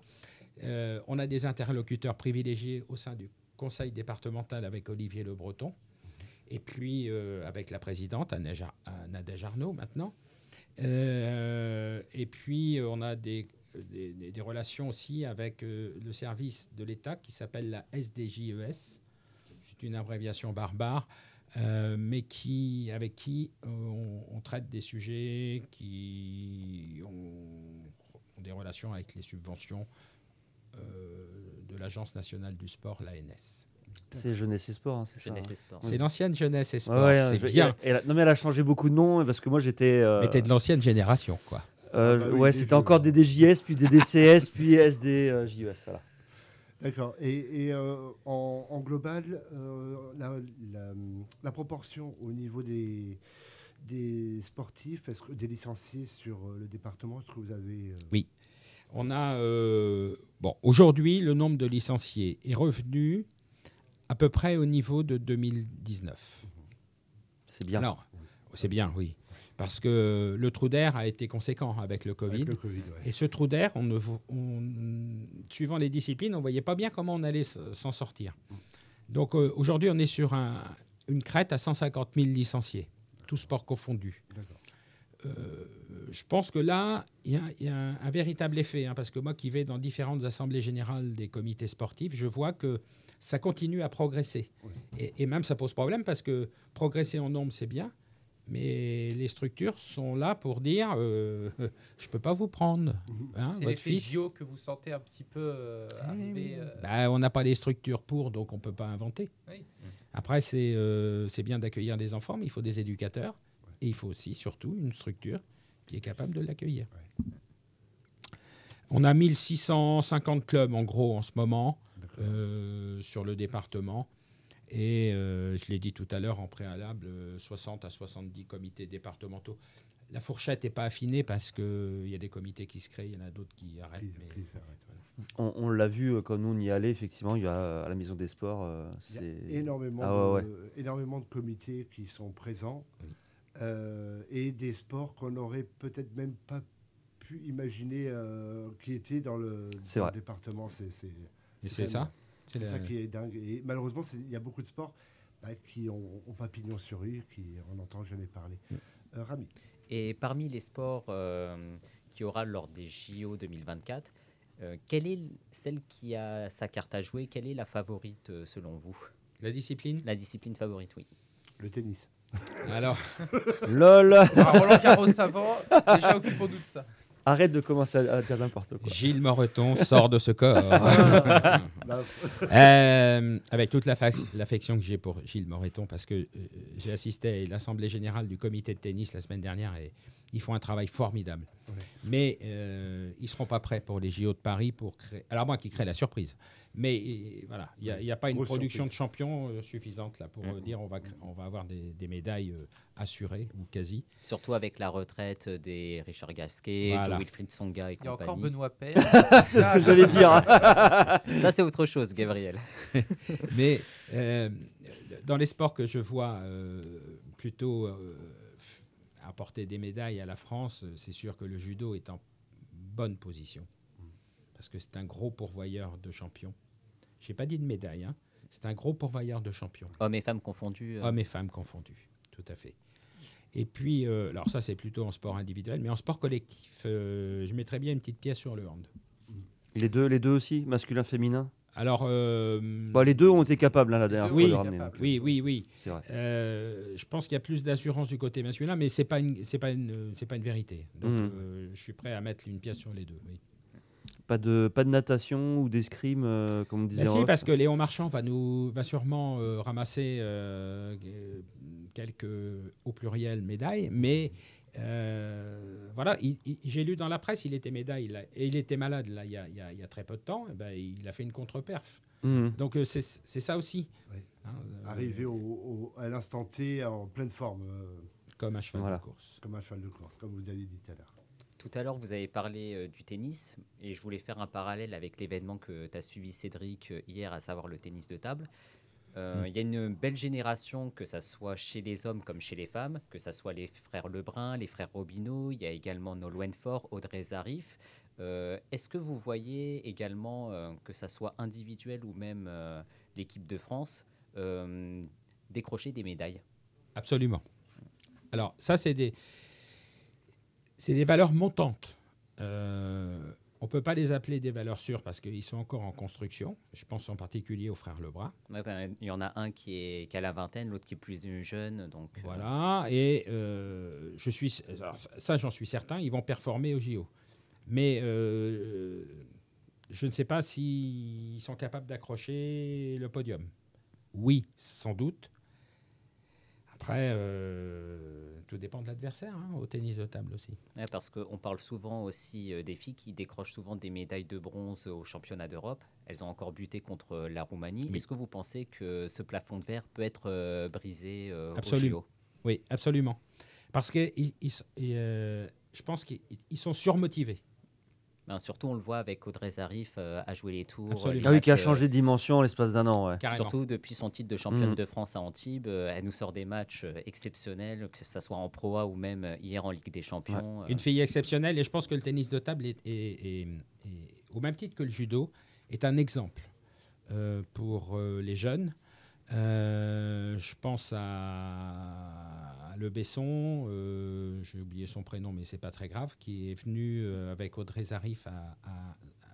On a des interlocuteurs privilégiés au sein du conseil départemental avec Olivier Le Breton et puis avec la présidente, Nadège Arnault maintenant. Et puis on a des relations aussi avec le service de l'État qui s'appelle la SDJES. C'est une abréviation barbare, mais avec qui on traite des sujets qui ont des relations avec les subventions de l'Agence nationale du sport, l'ANS. C'est Jeunesse et Sport, hein, c'est Jeunesse ça, et Sport. C'est l'ancienne Jeunesse et Sport, c'est bien. Non mais elle a changé beaucoup de noms, parce que moi j'étais... Mais t'es de l'ancienne génération, quoi. Ouais, c'était encore DDJS, puis DDCS, puis SDJES, voilà. D'accord. Et en global, la proportion au niveau des sportifs, des licenciés sur le département, est-ce que vous avez... Oui. On a, aujourd'hui, le nombre de licenciés est revenu à peu près au niveau de 2019. C'est bien. Alors, c'est bien, oui. Parce que le trou d'air a été conséquent avec le Covid. Avec le COVID, ouais. Et ce trou d'air, suivant les disciplines, on ne voyait pas bien comment on allait s'en sortir. Donc aujourd'hui, on est sur une crête à 150 000 licenciés, tous sports confondus. D'accord. Je pense que là, il y a un véritable effet, hein, parce que moi qui vais dans différentes assemblées générales des comités sportifs, je vois que ça continue à progresser. Oui. Et même ça pose problème, parce que progresser en nombre, c'est bien, mais les structures sont là pour dire je ne peux pas vous prendre. Hein, c'est l'effet JO que vous sentez un petit peu arriver. On n'a pas les structures pour, donc on ne peut pas inventer. Oui. Après, c'est bien d'accueillir des enfants, mais il faut des éducateurs. Et il faut aussi, surtout, une structure qui est capable de l'accueillir. Ouais. On a 1650 clubs, en gros, en ce moment, sur le département. Et je l'ai dit tout à l'heure, en préalable, 60 à 70 comités départementaux. La fourchette n'est pas affinée parce qu'il y a des comités qui se créent, il y en a d'autres qui arrêtent. On l'a vu quand nous on y allait, effectivement, il y a à la Maison des Sports... Il y a énormément de comités qui sont présents. Oui. Et des sports qu'on n'aurait peut-être même pas pu imaginer qui étaient dans le département. C'est ça qui est dingue. Et malheureusement, il y a beaucoup de sports qui n'ont pas pignon sur rue, on n'entend jamais parler. Rami. Et parmi les sports qu'il y aura lors des JO 2024, quelle est celle qui a sa carte à jouer? Quelle est la favorite selon vous? La discipline? La discipline favorite, oui. Le tennis. Alors, lol. Roland Garros avant, déjà occupons-nous de ça. Arrête de commencer à dire n'importe quoi. Gilles Moretton sort de ce corps. Avec toute l'affection que j'ai pour Gilles Moretton, parce que j'ai assisté à l'Assemblée Générale du Comité de Tennis la semaine dernière et ils font un travail formidable. Ouais. Mais ils ne seront pas prêts pour les JO de Paris pour créer... Alors moi qui crée la surprise. Mais voilà, il n'y a pas une production de champions suffisante là, pour dire on va avoir des médailles assurées ou quasi. Surtout avec la retraite des Richard Gasquet, voilà. Wilfried Tsonga et compagnie. Il y a encore Benoît Paire. C'est ce que j'allais dire. Ça, c'est autre chose, Gabriel. Mais dans les sports que je vois plutôt apporter des médailles à la France, c'est sûr que le judo est en bonne position. Parce que c'est un gros pourvoyeur de champions. Je n'ai pas dit de médaille, hein. C'est un gros pourvoyeur de champions. Hommes et femmes confondus. Hommes et femmes confondus, tout à fait. Et puis, alors ça, c'est plutôt en sport individuel, mais en sport collectif, je mettrais bien une petite pièce sur le hand. Les deux aussi, masculin, féminin. Alors, les deux ont été capables, hein, la dernière fois de ramener. Oui. C'est vrai. Je pense qu'il y a plus d'assurance du côté masculin, mais c'est pas une vérité. Donc, je suis prêt à mettre une pièce sur les deux. Oui. Pas de natation ou d'escrime, comme on disait. Si, parce que Léon Marchand va sûrement ramasser quelques, au pluriel, médailles. Mais voilà, j'ai lu dans la presse, il était médaille et il était malade là, il y a très peu de temps. Et ben, il a fait une contre-perf. Donc c'est ça aussi. Ouais. Hein, arriver à l'instant T en pleine forme. Comme un cheval de course. Comme un cheval de course, comme vous l'avez dit tout à l'heure. Tout à l'heure, vous avez parlé du tennis et je voulais faire un parallèle avec l'événement que tu as suivi, Cédric, hier, à savoir le tennis de table. Il y a une belle génération, que ça soit chez les hommes comme chez les femmes, que ça soit les frères Lebrun, les frères Robineau, il y a également Nolwenn Faure, Audrey Zarif. Est-ce que vous voyez également, que ça soit individuel ou même l'équipe de France, décrocher des médailles ? Absolument. Alors ça, c'est des valeurs montantes. On ne peut pas les appeler des valeurs sûres parce qu'ils sont encore en construction. Je pense en particulier aux frères Lebrun. Ouais, il y en a un qui a la vingtaine, l'autre qui est plus jeune. Donc, voilà, et j'en suis certain, ils vont performer au JO. Mais je ne sais pas s'ils sont capables d'accrocher le podium. Oui, sans doute. Après, tout dépend de l'adversaire, hein, au tennis de table aussi. Ouais, parce qu'on parle souvent aussi des filles qui décrochent souvent des médailles de bronze aux championnats d'Europe. Elles ont encore buté contre la Roumanie. Oui. Est-ce que vous pensez que ce plafond de verre peut être brisé au JO ? Oui, absolument. Parce que je pense qu'ils sont surmotivés. Ben, surtout, on le voit avec Audrey Zarif à jouer les tours. Qui a changé de dimension en l'espace d'un an. Ouais. Surtout depuis son titre de championne de France à Antibes, elle nous sort des matchs exceptionnels, que ce soit en Pro A ou même hier en Ligue des Champions. Ouais. Une fille exceptionnelle, et je pense que le tennis de table, est au même titre que le judo, est un exemple pour les jeunes. Je pense à Le Besson, j'ai oublié son prénom, mais c'est pas très grave, qui est venu avec Audrey Zarif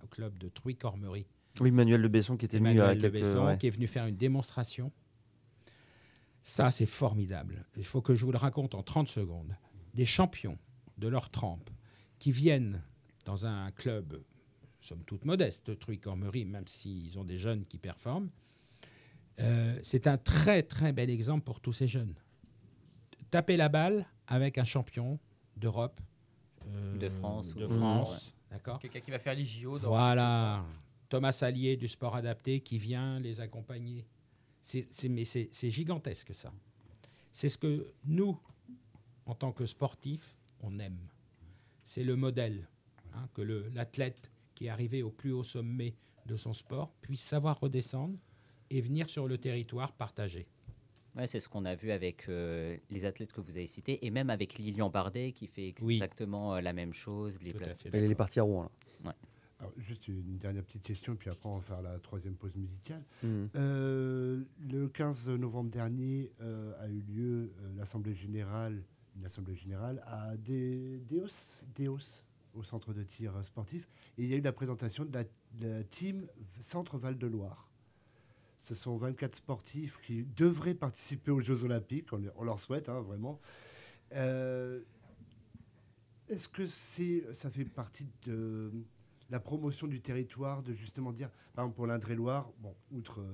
au club de Truy-Cormery. Oui, Manuel Le Besson qui était venu à quelques... qui est venu faire une démonstration. Ça, c'est formidable. Il faut que je vous le raconte en 30 secondes. Des champions de leur trempe qui viennent dans un club, somme toute modeste, Truy-Cormery, même s'ils ont des jeunes qui performent. C'est un très, très bel exemple pour tous ces jeunes. Taper la balle avec un champion d'Europe, de France, d'accord. Quelqu'un qui va faire les JO. Voilà, Thomas Allier du sport adapté qui vient les accompagner. Mais c'est gigantesque, ça. C'est ce que nous, en tant que sportifs, on aime. C'est le modèle, hein, que l'athlète qui est arrivé au plus haut sommet de son sport puisse savoir redescendre et venir sur le territoire partagé. Ouais, c'est ce qu'on a vu avec les athlètes que vous avez cités, et même avec Lilian Bardet qui fait exactement la même chose. Elle est partie à Rouen. Là. Ouais. Alors, juste une dernière petite question, puis après on va faire la troisième pause musicale. Le 15 novembre dernier a eu lieu l'Assemblée Générale à DDJS, au centre de tir sportif, et il y a eu la présentation de la team Centre Val-de-Loire. Ce sont 24 sportifs qui devraient participer aux Jeux Olympiques. On leur souhaite, hein, vraiment. Est-ce que ça fait partie de la promotion du territoire, de justement dire, par exemple pour l'Indre-et-Loire, outre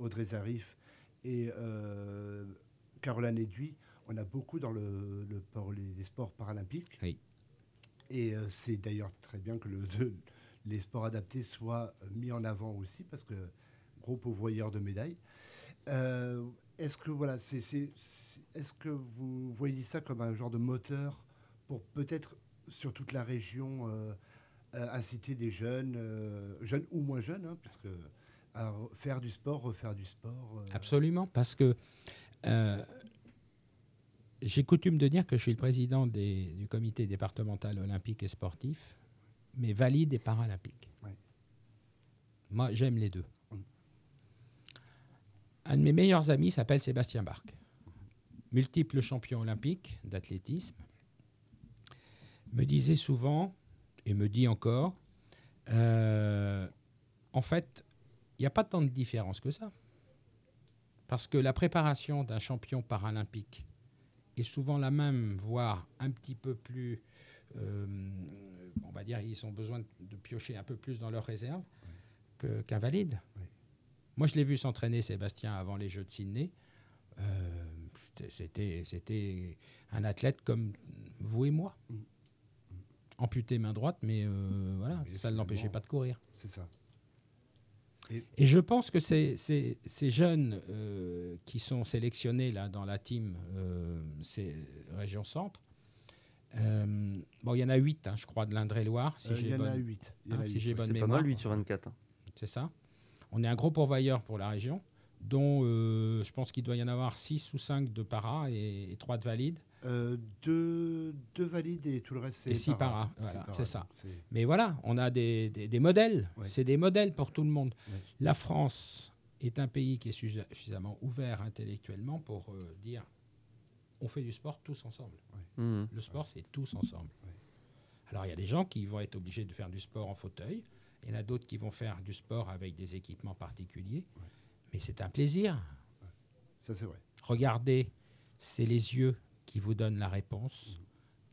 Audrey Zarif et Carolane Nedhui, on a beaucoup dans les sports paralympiques. Oui. Et c'est d'ailleurs très bien que les sports adaptés soient mis en avant aussi, parce que gros pourvoyeur de médailles. Est-ce que vous voyez ça comme un genre de moteur pour peut-être sur toute la région inciter des jeunes ou moins jeunes, hein, puisque à faire du sport, refaire du sport. Absolument, parce que J'ai coutume de dire que je suis le président du comité départemental olympique et sportif, mais valide et paralympique. Ouais. Moi, j'aime les deux. Un de mes meilleurs amis s'appelle Sébastien Barque, multiple champion olympique d'athlétisme. Me disait souvent, et me dit encore, en fait, il n'y a pas tant de différence que ça. Parce que la préparation d'un champion paralympique est souvent la même, voire un petit peu plus... on va dire qu'ils ont besoin de piocher un peu plus dans leurs réserves qu'un valide. Oui. Moi, je l'ai vu s'entraîner, Sébastien, avant les Jeux de Sydney. C'était un athlète comme vous et moi. Mmh. Amputé main droite, mais voilà, mais ça ne l'empêchait pas de courir. C'est ça. Et je pense que ces jeunes qui sont sélectionnés là, dans la team Région Centre, bon, il y en a 8, hein, je crois, de l'Indre-et-Loire. Si j'ai bonne mémoire. C'est pas mal, 8 sur 24. Hein. C'est ça. On est un gros pourvoyeur pour la région, dont je pense qu'il doit y en avoir 6 ou 5 de para et 3 de valides. Deux valides et tout le reste, c'est... Et 6 para, voilà, c'est ça. C'est... Mais voilà, on a des modèles. Ouais. C'est des modèles pour tout le monde. Ouais. La France est un pays qui est suffisamment ouvert intellectuellement pour dire... On fait du sport tous ensemble. Ouais. Mmh. Le sport, c'est tous ensemble. Ouais. Alors, il y a des gens qui vont être obligés de faire du sport en fauteuil. Il y en a d'autres qui vont faire du sport avec des équipements particuliers. Ouais. Mais c'est un plaisir. Ouais. Ça, c'est vrai. Regardez, c'est les yeux qui vous donnent la réponse. Mmh.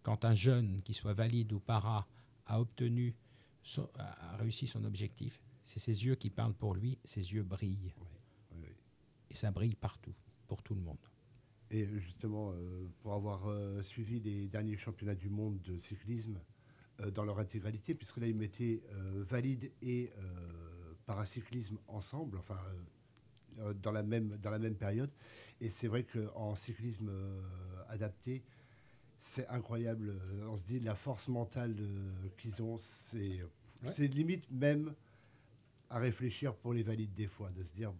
Quand un jeune, qu'il soit valide ou para, a réussi son objectif, c'est ses yeux qui parlent pour lui. Ses yeux brillent. Ouais. Ouais. Et ça brille partout, pour tout le monde. Et justement, pour avoir suivi les derniers championnats du monde de cyclisme dans leur intégralité, puisque là, ils mettaient valide et paracyclisme ensemble, enfin, dans la même période. Et c'est vrai qu'en cyclisme adapté, c'est incroyable. On se dit, la force mentale qu'ils ont, c'est limite même à réfléchir pour les valides des fois, de se dire...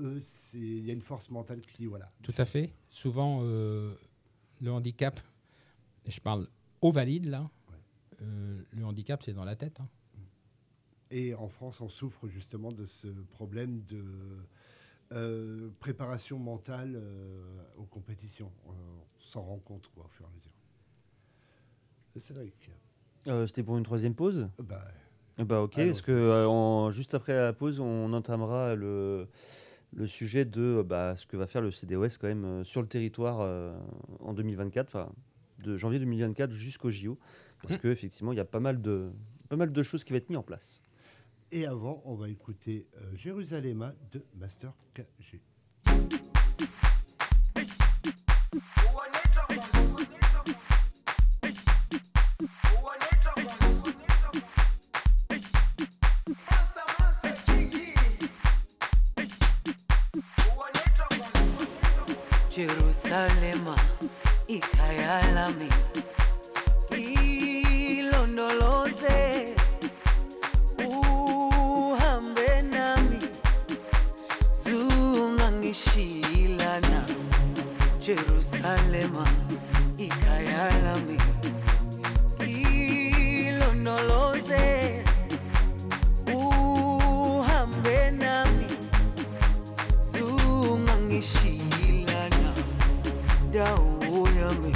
Eux, il y a une force mentale qui... Voilà. Tout à fait. Souvent, le handicap, je parle aux valides, là, le handicap, c'est dans la tête. Hein. Et en France, on souffre justement de ce problème de préparation mentale aux compétitions. On s'en rend compte, quoi, au fur et à mesure. Cédric. C'était pour une troisième pause ? OK. Est-ce que juste après la pause, on entamera le sujet de ce que va faire le CDOS quand même sur le territoire en 2024, enfin de janvier 2024 jusqu'au JO, parce qu'effectivement il y a pas mal de choses qui vont être mises en place. Et avant, on va écouter Jérusalem de Master KG. Jerusalema, ikayalami, ilondoloze, uhambe nami, zungangishilana. Jerusalema, ikayalami, ilondoloze, uhambe nami, zungangishilana. Dawo yami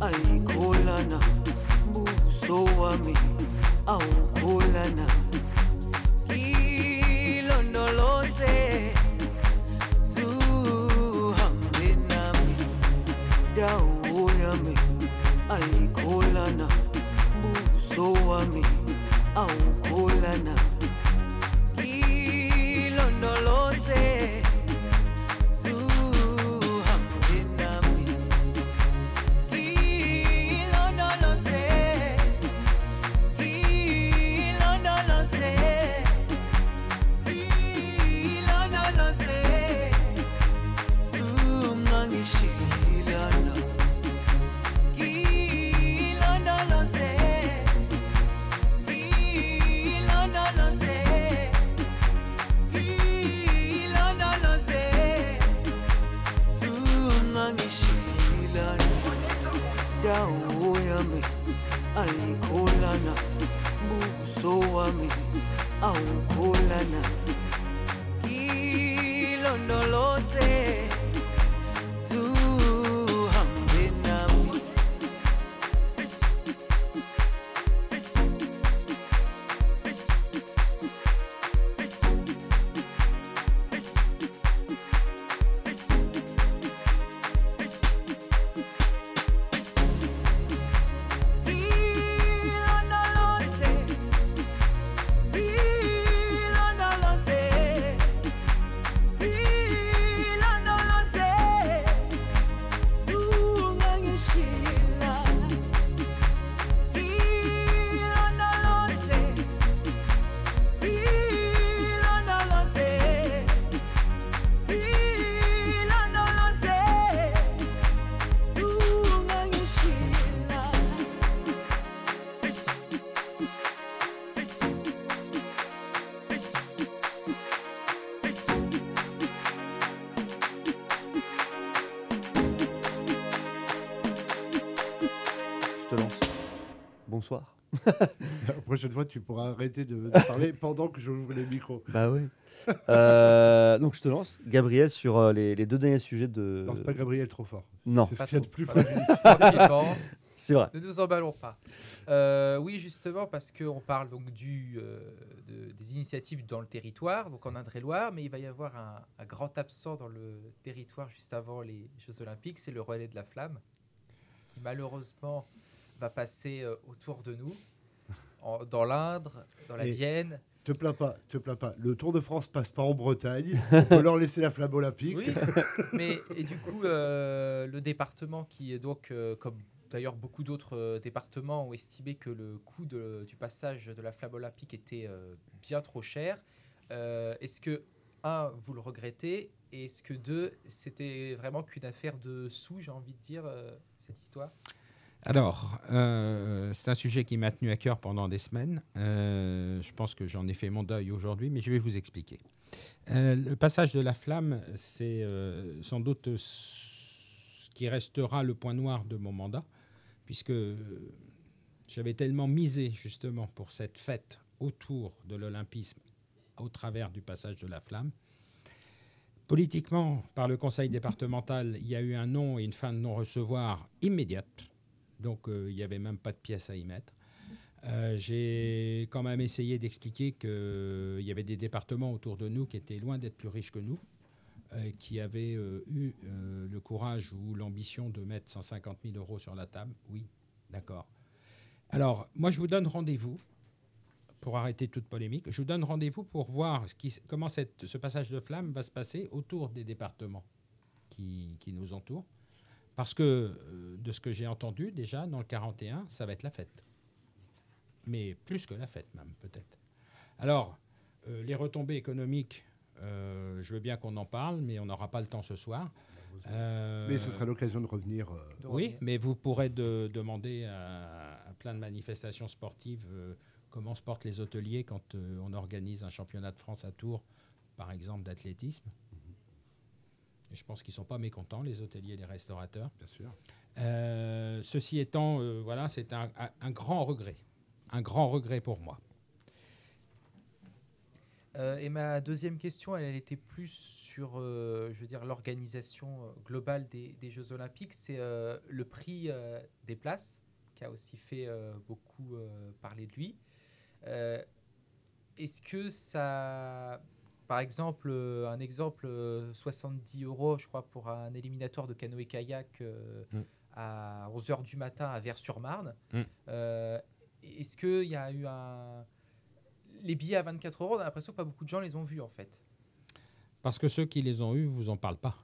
ayikolana, buso wami awukolana, ilondoloze zuhambe nami. Dawo yami ayikolana. ndoloze zuhambe nami. Bonsoir. La prochaine fois, tu pourras arrêter de parler pendant que j'ouvre les micros. Bah oui. Donc, je te lance, Gabriel, sur les deux derniers sujets de... Non, c'est pas Gabriel trop fort. Non. C'est ce qu'il y a de plus fort. C'est vrai. Ne nous emballons pas. Oui, justement, parce qu'on parle donc des initiatives dans le territoire, donc en Indre-et-Loire, mais il va y avoir un grand absent dans le territoire juste avant les Jeux Olympiques, c'est le relais de la flamme, qui malheureusement... va passer autour de nous, dans l'Indre, dans la Vienne. Te plains pas. Le Tour de France passe pas en Bretagne. On peut leur laisser la flamme olympique. Oui, mais et du coup, le département qui est donc, comme d'ailleurs beaucoup d'autres départements, ont estimé que le coût du passage de la flamme olympique était bien trop cher. Est-ce que, un, vous le regrettez? Et est-ce que, deux, c'était vraiment qu'une affaire de sous, j'ai envie de dire, cette histoire? Alors, c'est un sujet qui m'a tenu à cœur pendant des semaines. Je pense que j'en ai fait mon deuil aujourd'hui, mais je vais vous expliquer. Le passage de la flamme, c'est sans doute ce qui restera le point noir de mon mandat, puisque j'avais tellement misé justement pour cette fête autour de l'olympisme au travers du passage de la flamme. Politiquement, par le conseil départemental, il y a eu un non et une fin de non-recevoir immédiate. Donc, il n'y avait même pas de pièce à y mettre. J'ai quand même essayé d'expliquer qu'il y avait des départements autour de nous qui étaient loin d'être plus riches que nous, qui avaient eu le courage ou l'ambition de mettre 150 000 € sur la table. Oui, d'accord. Alors, moi, je vous donne rendez-vous, pour arrêter toute polémique, je vous donne rendez-vous pour voir comment ce passage de flamme va se passer autour des départements qui nous entourent. Parce que, de ce que j'ai entendu, déjà, dans le 41, ça va être la fête. Mais plus que la fête, même, peut-être. Alors, les retombées économiques, je veux bien qu'on en parle, mais on n'aura pas le temps ce soir. Mais ce sera l'occasion de revenir. Oui, mais vous pourrez demander à plein de manifestations sportives comment se portent les hôteliers quand on organise un championnat de France à Tours, par exemple, d'athlétisme. Et je pense qu'ils ne sont pas mécontents, les hôteliers et les restaurateurs. Bien sûr. Ceci étant, voilà, c'est un grand regret. Un grand regret pour moi. Et ma deuxième question, elle était plus sur je veux dire, l'organisation globale des Jeux Olympiques. C'est le prix des places, qui a aussi fait beaucoup parler de lui. Est-ce que ça... Par exemple, 70 €, je crois, pour un éliminatoire de canoë-kayak à 11h du matin à Vers-sur-Marne. Est-ce qu'il y a eu les billets à 24 €, on a l'impression que pas beaucoup de gens les ont vus, en fait. Parce que ceux qui les ont eus ne vous en parlent pas.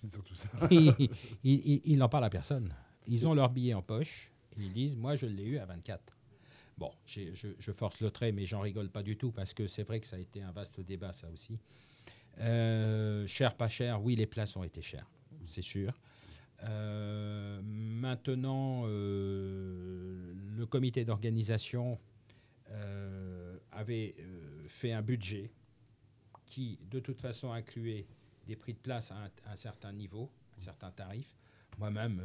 C'est surtout ça. Ils n'en parlent à personne. Ils ont leur billet en poche et ils disent « Moi, je l'ai eu à 24 ». Bon, je force le trait, mais j'en rigole pas du tout, parce que c'est vrai que ça a été un vaste débat, ça aussi. Cher, pas cher, oui, les places ont été chères, c'est sûr. Maintenant, le comité d'organisation avait fait un budget qui, de toute façon, incluait des prix de place à un certain niveau, à un certain tarif. Moi-même,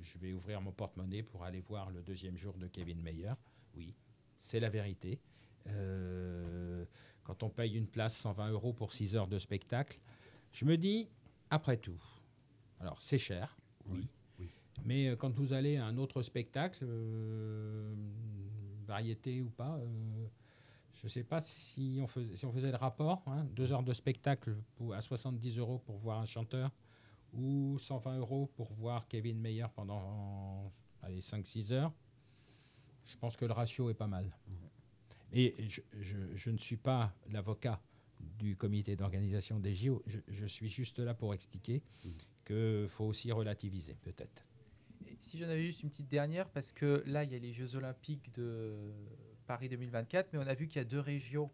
je vais ouvrir mon porte-monnaie pour aller voir le deuxième jour de Kevin Mayer. Oui, c'est la vérité. quand on paye une place 120 € pour 6 heures de spectacle, je me dis, après tout, alors c'est cher, oui. Mais quand vous allez à un autre spectacle, variété ou pas, je ne sais pas si on faisait le rapport, 2 heures de spectacle à 70 € pour voir un chanteur ou 120 € pour voir Kevin Mayer pendant 5-6 heures, je pense que le ratio est pas mal. Et je ne suis pas l'avocat du comité d'organisation des JO, je suis juste là pour expliquer qu'il faut aussi relativiser peut-être. Et si j'en avais juste une petite dernière, parce que là il y a les Jeux Olympiques de Paris 2024, mais on a vu qu'il y a 2 régions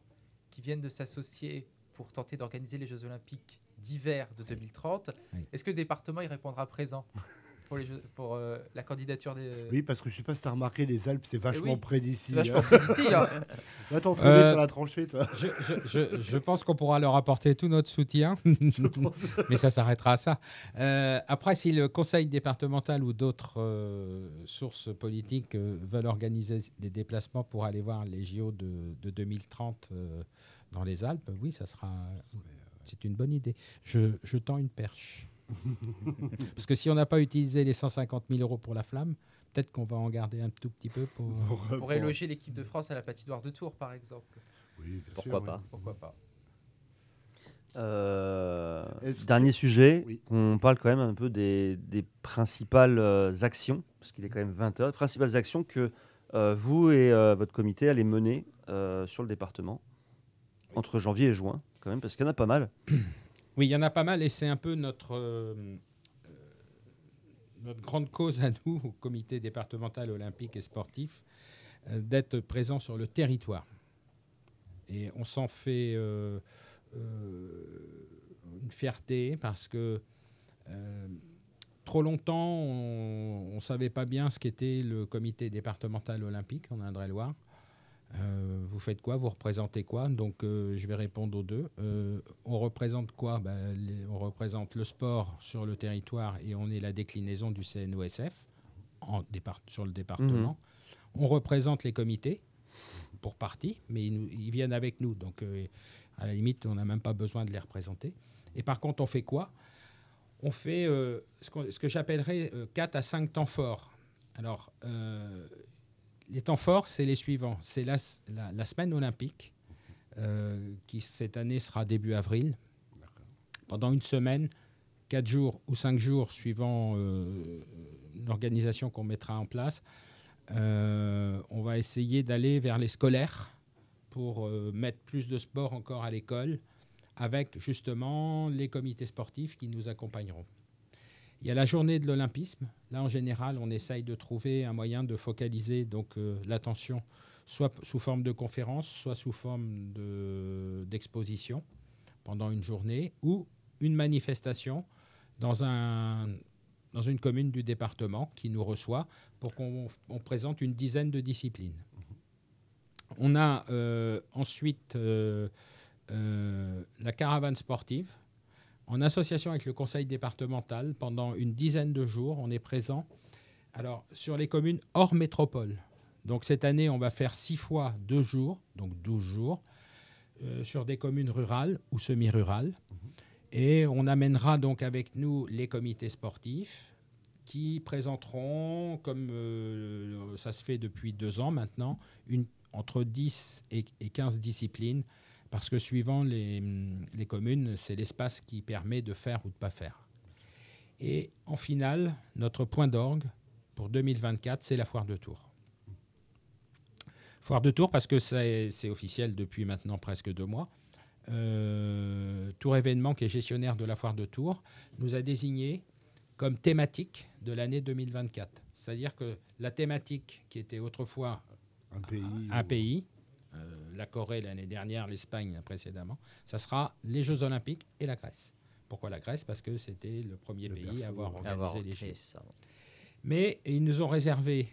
qui viennent de s'associer pour tenter d'organiser les Jeux Olympiques d'hiver de 2030. Oui. Est-ce que le département y répondra présent pour la candidature des... Oui, parce que je sais pas si tu as remarqué, les Alpes, c'est vachement près d'ici. Vachement près d'ici. Va t'entraîner sur la tranchée, toi. Je pense qu'on pourra leur apporter tout notre soutien, mais ça s'arrêtera à ça. Après, si le conseil départemental ou d'autres sources politiques veulent organiser des déplacements pour aller voir les JO de 2030 dans les Alpes, oui, ça sera... C'est une bonne idée. Je tends une perche. Parce que si on n'a pas utilisé les 150 000 € pour la flamme, peut-être qu'on va en garder un tout petit peu pour éloger l'équipe de France à la patinoire de Tours, par exemple. Oui, pourquoi pas. Dernier sujet, on parle quand même un peu des principales actions, parce qu'il est quand même 20 heures. Les principales actions que vous et votre comité allez mener sur le département entre janvier et juin, quand même, parce qu'il y en a pas mal. Oui, il y en a pas mal, et c'est un peu notre grande cause à nous, au comité départemental olympique et sportif, d'être présent sur le territoire. Et on s'en fait une fierté, parce que trop longtemps, on ne savait pas bien ce qu'était le comité départemental olympique en Indre-et-Loire. Vous faites quoi ? Vous représentez quoi ? Donc, je vais répondre aux deux. On représente quoi ? On représente le sport sur le territoire, et on est la déclinaison du CNOSF sur le département. On représente les comités, pour partie, mais ils viennent avec nous. Donc, à la limite, on n'a même pas besoin de les représenter. Et par contre, on fait quoi ? On fait ce que j'appellerais 4 à 5 temps forts. Alors... les temps forts, c'est les suivants. C'est la semaine olympique, qui cette année sera début avril. D'accord. Pendant une semaine, 4 jours ou 5 jours, suivant l'organisation qu'on mettra en place, on va essayer d'aller vers les scolaires pour mettre plus de sport encore à l'école, avec justement les comités sportifs qui nous accompagneront. Il y a la journée de l'olympisme. Là, en général, on essaye de trouver un moyen de focaliser donc l'attention, soit sous forme de conférence, soit sous forme d'exposition pendant une journée, ou une manifestation dans une commune du département qui nous reçoit pour qu'on présente une dizaine de disciplines. On a ensuite la caravane sportive. En association avec le conseil départemental, pendant une dizaine de jours, on est présent sur les communes hors métropole. Donc cette année, on va faire 6 fois 2 jours, donc 12 jours, sur des communes rurales ou semi-rurales. Et on amènera donc avec nous les comités sportifs qui présenteront, comme ça se fait depuis 2 ans maintenant, entre 10 et 15 disciplines. Parce que suivant les communes, c'est l'espace qui permet de faire ou de ne pas faire. Et en finale, notre point d'orgue pour 2024, c'est la Foire de Tours. Foire de Tours, parce que c'est officiel depuis maintenant presque 2 mois. Tour Événement, qui est gestionnaire de la Foire de Tours, nous a désigné comme thématique de l'année 2024. C'est-à-dire que la thématique qui était autrefois un pays, la Corée l'année dernière, l'Espagne précédemment, ça sera les Jeux Olympiques et la Grèce. Pourquoi la Grèce ? Parce que c'était le premier pays à avoir organisé les Jeux. Mais ils nous ont réservé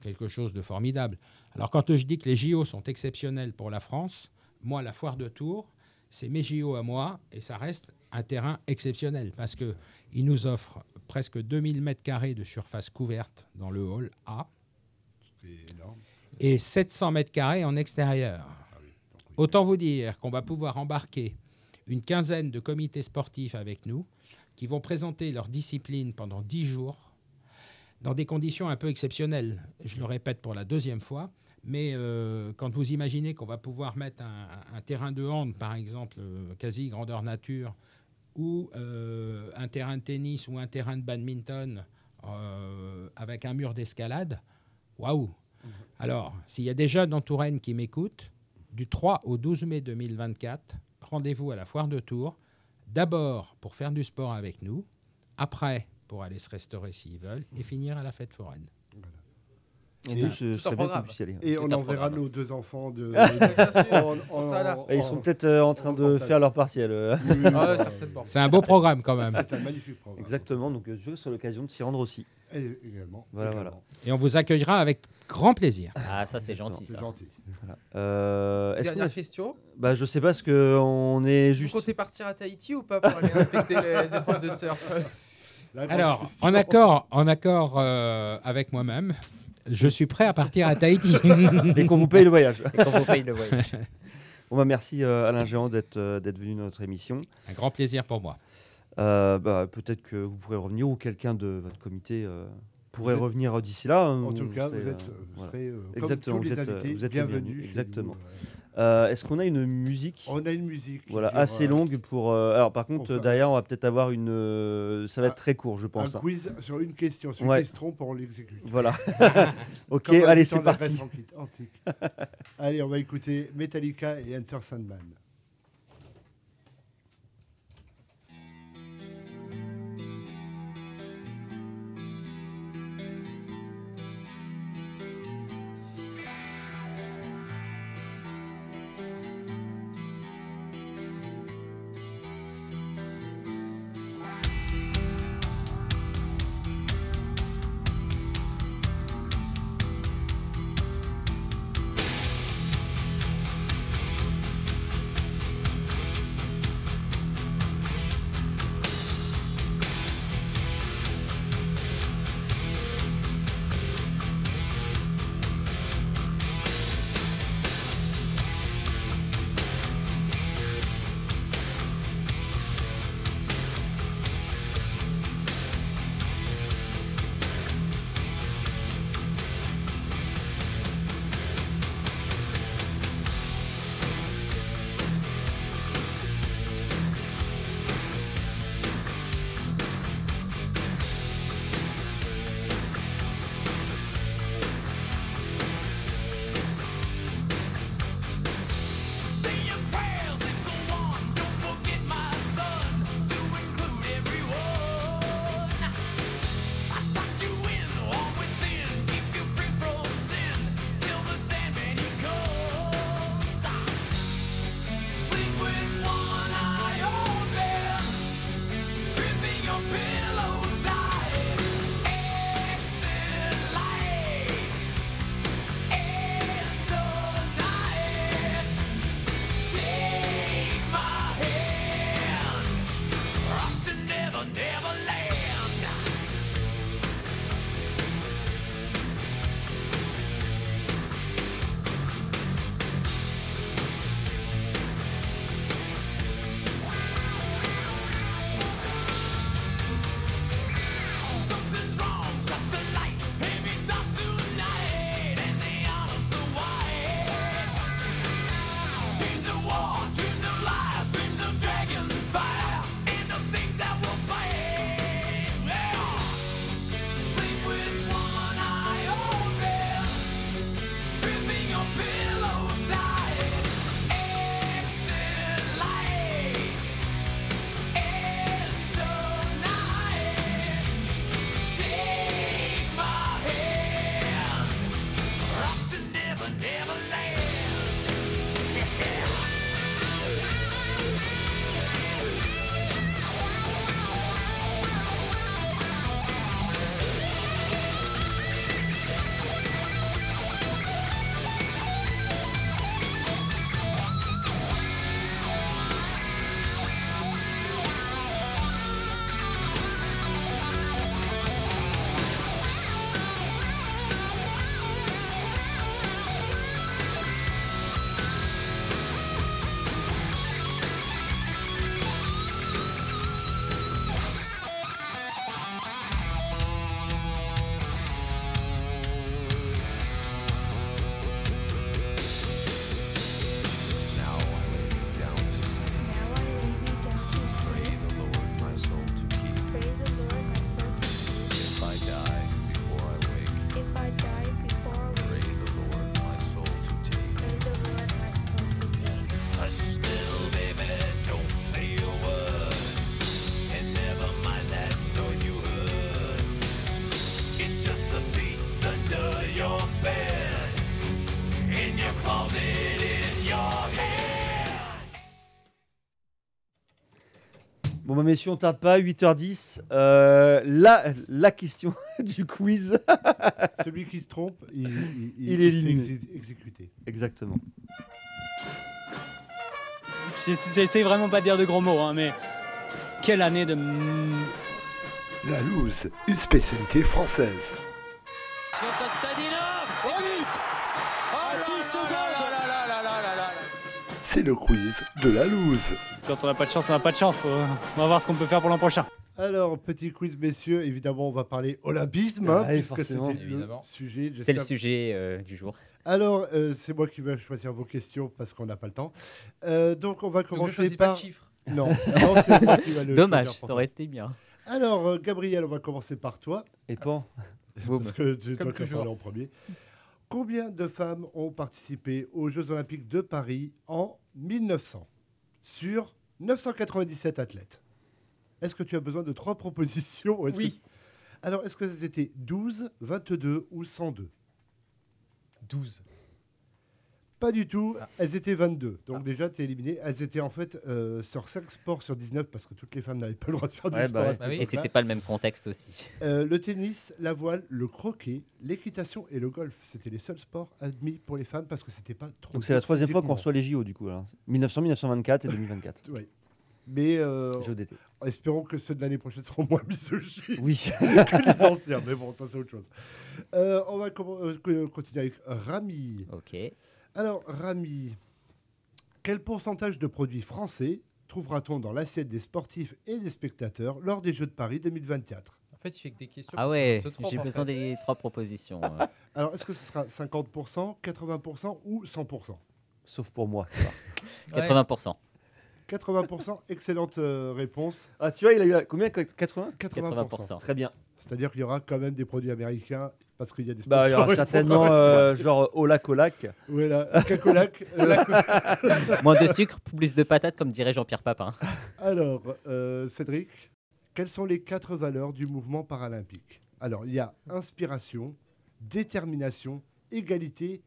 quelque chose de formidable. Alors quand je dis que les JO sont exceptionnels pour la France, moi, la Foire de Tours, c'est mes JO à moi, et ça reste un terrain exceptionnel parce qu'ils nous offrent presque 2000 m² de surface couverte dans le hall A. C'est énorme. Et 700 m² en extérieur. Ah oui, donc Autant vous dire qu'on va pouvoir embarquer une quinzaine de comités sportifs avec nous qui vont présenter leur discipline pendant 10 jours dans des conditions un peu exceptionnelles. Je le répète pour la deuxième fois, mais quand vous imaginez qu'on va pouvoir mettre un terrain de hand, par exemple, quasi grandeur nature, ou un terrain de tennis ou un terrain de badminton avec un mur d'escalade, waouh! Alors, s'il y a des jeunes en Touraine qui m'écoutent, du 3 au 12 mai 2024, rendez-vous à la Foire de Tours, d'abord pour faire du sport avec nous, après pour aller se restaurer s'ils veulent, et finir à la fête foraine. Voilà. Et on enverra nos 2 enfants de... Ils seront peut-être en train de faire leur partiel. C'est un beau programme quand même. C'est un magnifique programme. Exactement, donc je serai l'occasion de s'y rendre aussi. Et également. Voilà. Et on vous accueillera avec grand plaisir. Ah, ça c'est gentil, ça. C'est gentil. Voilà. Dernière question. Bah, je sais pas ce qu'on est juste... Vous comptez partir à Tahiti ou pas pour aller inspecter les épreuves de surf? Alors, en accord avec moi-même, je suis prêt à partir à Tahiti. Et qu'on vous paye le voyage. Bon, bah, merci Alain Jahan d'être venu dans notre émission. Un grand plaisir pour moi. Bah, peut-être que vous pourrez revenir ou quelqu'un de votre comité pourrait revenir d'ici là. En tout cas, vous êtes bienvenue. Exactement. Est-ce qu'on a une musique ? On a une musique. Voilà, assez longue pour... alors par contre, derrière, on va peut-être avoir une... ça va être très court, je pense. Un quiz sur une question. Sur une question, on l'exécute. Voilà. OK, allez, c'est parti. Allez, on va écouter Metallica et Enter Sandman. Bon, bah, messieurs, on ne tarde pas, 8h10. La question du quiz. Celui qui se trompe, il est éliminé. Exécuté. Exactement. J'essaie vraiment pas de dire de gros mots, hein, mais quelle année de... La loose, une spécialité française. Monsieur Costadinov, oh vite, oh 10 secondes, là. C'est le quiz de la loose. Quand on n'a pas de chance, on n'a pas de chance. On va voir ce qu'on peut faire pour l'an prochain. Alors, petit quiz, messieurs. Évidemment, on va parler olympisme, hein, puisque forcément, c'était évidemment. Le sujet. J'espère. C'est le sujet du jour. Alors, c'est moi qui vais choisir vos questions parce qu'on n'a pas le temps. Donc, on va commencer par... Pas de chiffres. Non. Alors, c'est moi qui va le dommage, ça aurait été bien. Alors, Gabriel, on va commencer par toi. Et pan. Parce que tu dois parler en premier. Combien de femmes ont participé aux Jeux Olympiques de Paris en 1900 sur 997 athlètes? Est-ce que tu as besoin de 3 propositions? Oui. Que... Alors, est-ce que c'était 12, 22 ou 102? 12. Pas du tout, elles étaient 22. Donc déjà, tu es éliminé. Elles étaient en fait sur 5 sports sur 19 parce que toutes les femmes n'avaient pas le droit de faire du sport. Et ce n'était pas le même contexte aussi. Le tennis, la voile, le croquet, l'équitation et le golf. C'était les seuls sports admis pour les femmes parce que ce n'était pas trop... Donc c'est la troisième fois qu'on reçoit les JO du coup. Alors. 1900, 1924 et 2024. Oui. Mais espérons que ceux de l'année prochaine seront moins misogynes que les anciens. Mais bon, ça c'est autre chose. On va continuer avec Rami. Ok. Alors, Rami, quel pourcentage de produits français trouvera-t-on dans l'assiette des sportifs et des spectateurs lors des Jeux de Paris 2024 ? En fait, il fait que des questions. Ah ouais, j'ai besoin des 3 propositions. Alors, est-ce que ce sera 50%, 80% ou 100% ? Sauf pour moi. 80%. 80%, excellente réponse. Ah, tu vois, il a eu combien ? 80%. Très bien. C'est-à-dire qu'il y aura quand même des produits américains parce qu'il y a des sponsors. Bah, il y aura certainement genre Olac. Oui, là, Cacolac. Moins de sucre, plus de patates, comme dirait Jean-Pierre Papin. Alors, Cédric, quelles sont les 4 valeurs du mouvement paralympique? Alors, il y a inspiration, détermination, égalité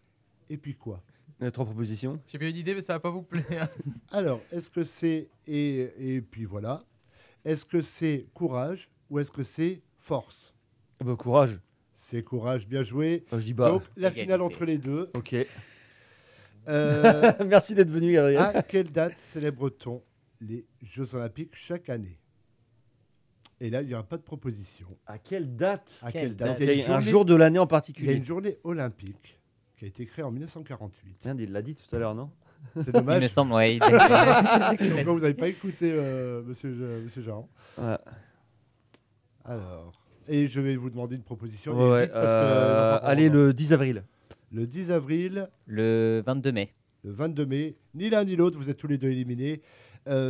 et puis quoi? 3 propositions. J'ai bien une idée, mais ça ne va pas vous plaire. Alors, est-ce que c'est... Et puis voilà. Est-ce que c'est courage ou est-ce que c'est... force. Bah, courage. C'est courage, bien joué. Bah, je dis donc, la finale entre les deux. Ok. Merci d'être venu, Gabriel. À quelle date célèbre-t-on les Jeux Olympiques chaque année? Et là, il n'y aura pas de proposition. À quelle date il y a une journée, un jour de l'année en particulier. Il y a une journée olympique qui a été créée en 1948. Merde, il l'a dit tout à l'heure, non? C'est dommage. Il me semble, oui. Donc, vous n'avez pas écouté, monsieur Jahan. Ouais. Alors, et je vais vous demander une proposition. Parce que, allez, le 10 avril. Le 10 avril. Le 22 mai. Le 22 mai. Ni l'un ni l'autre, vous êtes tous les deux éliminés.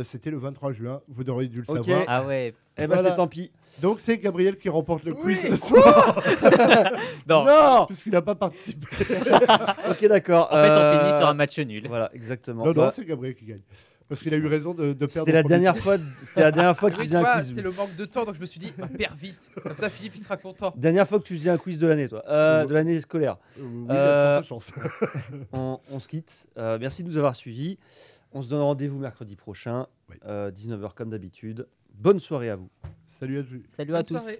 C'était le 23 juin. Vous auriez dû le savoir. Ah ouais. Eh ben c'est tant pis. Donc c'est Gabriel qui remporte le quiz ce soir. Non. Puisqu'il n'a pas participé. Ok, d'accord. En fait, on finit sur un match nul. Voilà, exactement. Non, c'est Gabriel qui gagne. Parce qu'il a eu raison de perdre. C'était la dernière fois qu'il faisait un quiz. C'est le manque de temps, donc je me suis dit, perds vite. Comme ça, Philippe, il sera content. Dernière fois que tu faisais un quiz de l'année, toi. De l'année scolaire. Oui, de chance. On se quitte. Merci de nous avoir suivis. On se donne rendez-vous mercredi prochain, 19h comme d'habitude. Bonne soirée à vous. Salut à tous. Salut à tous.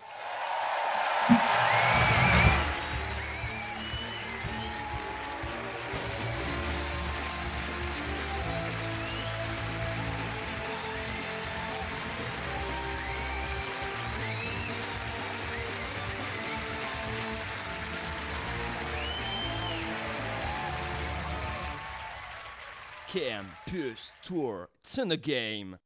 Campus Tour, it's in the game.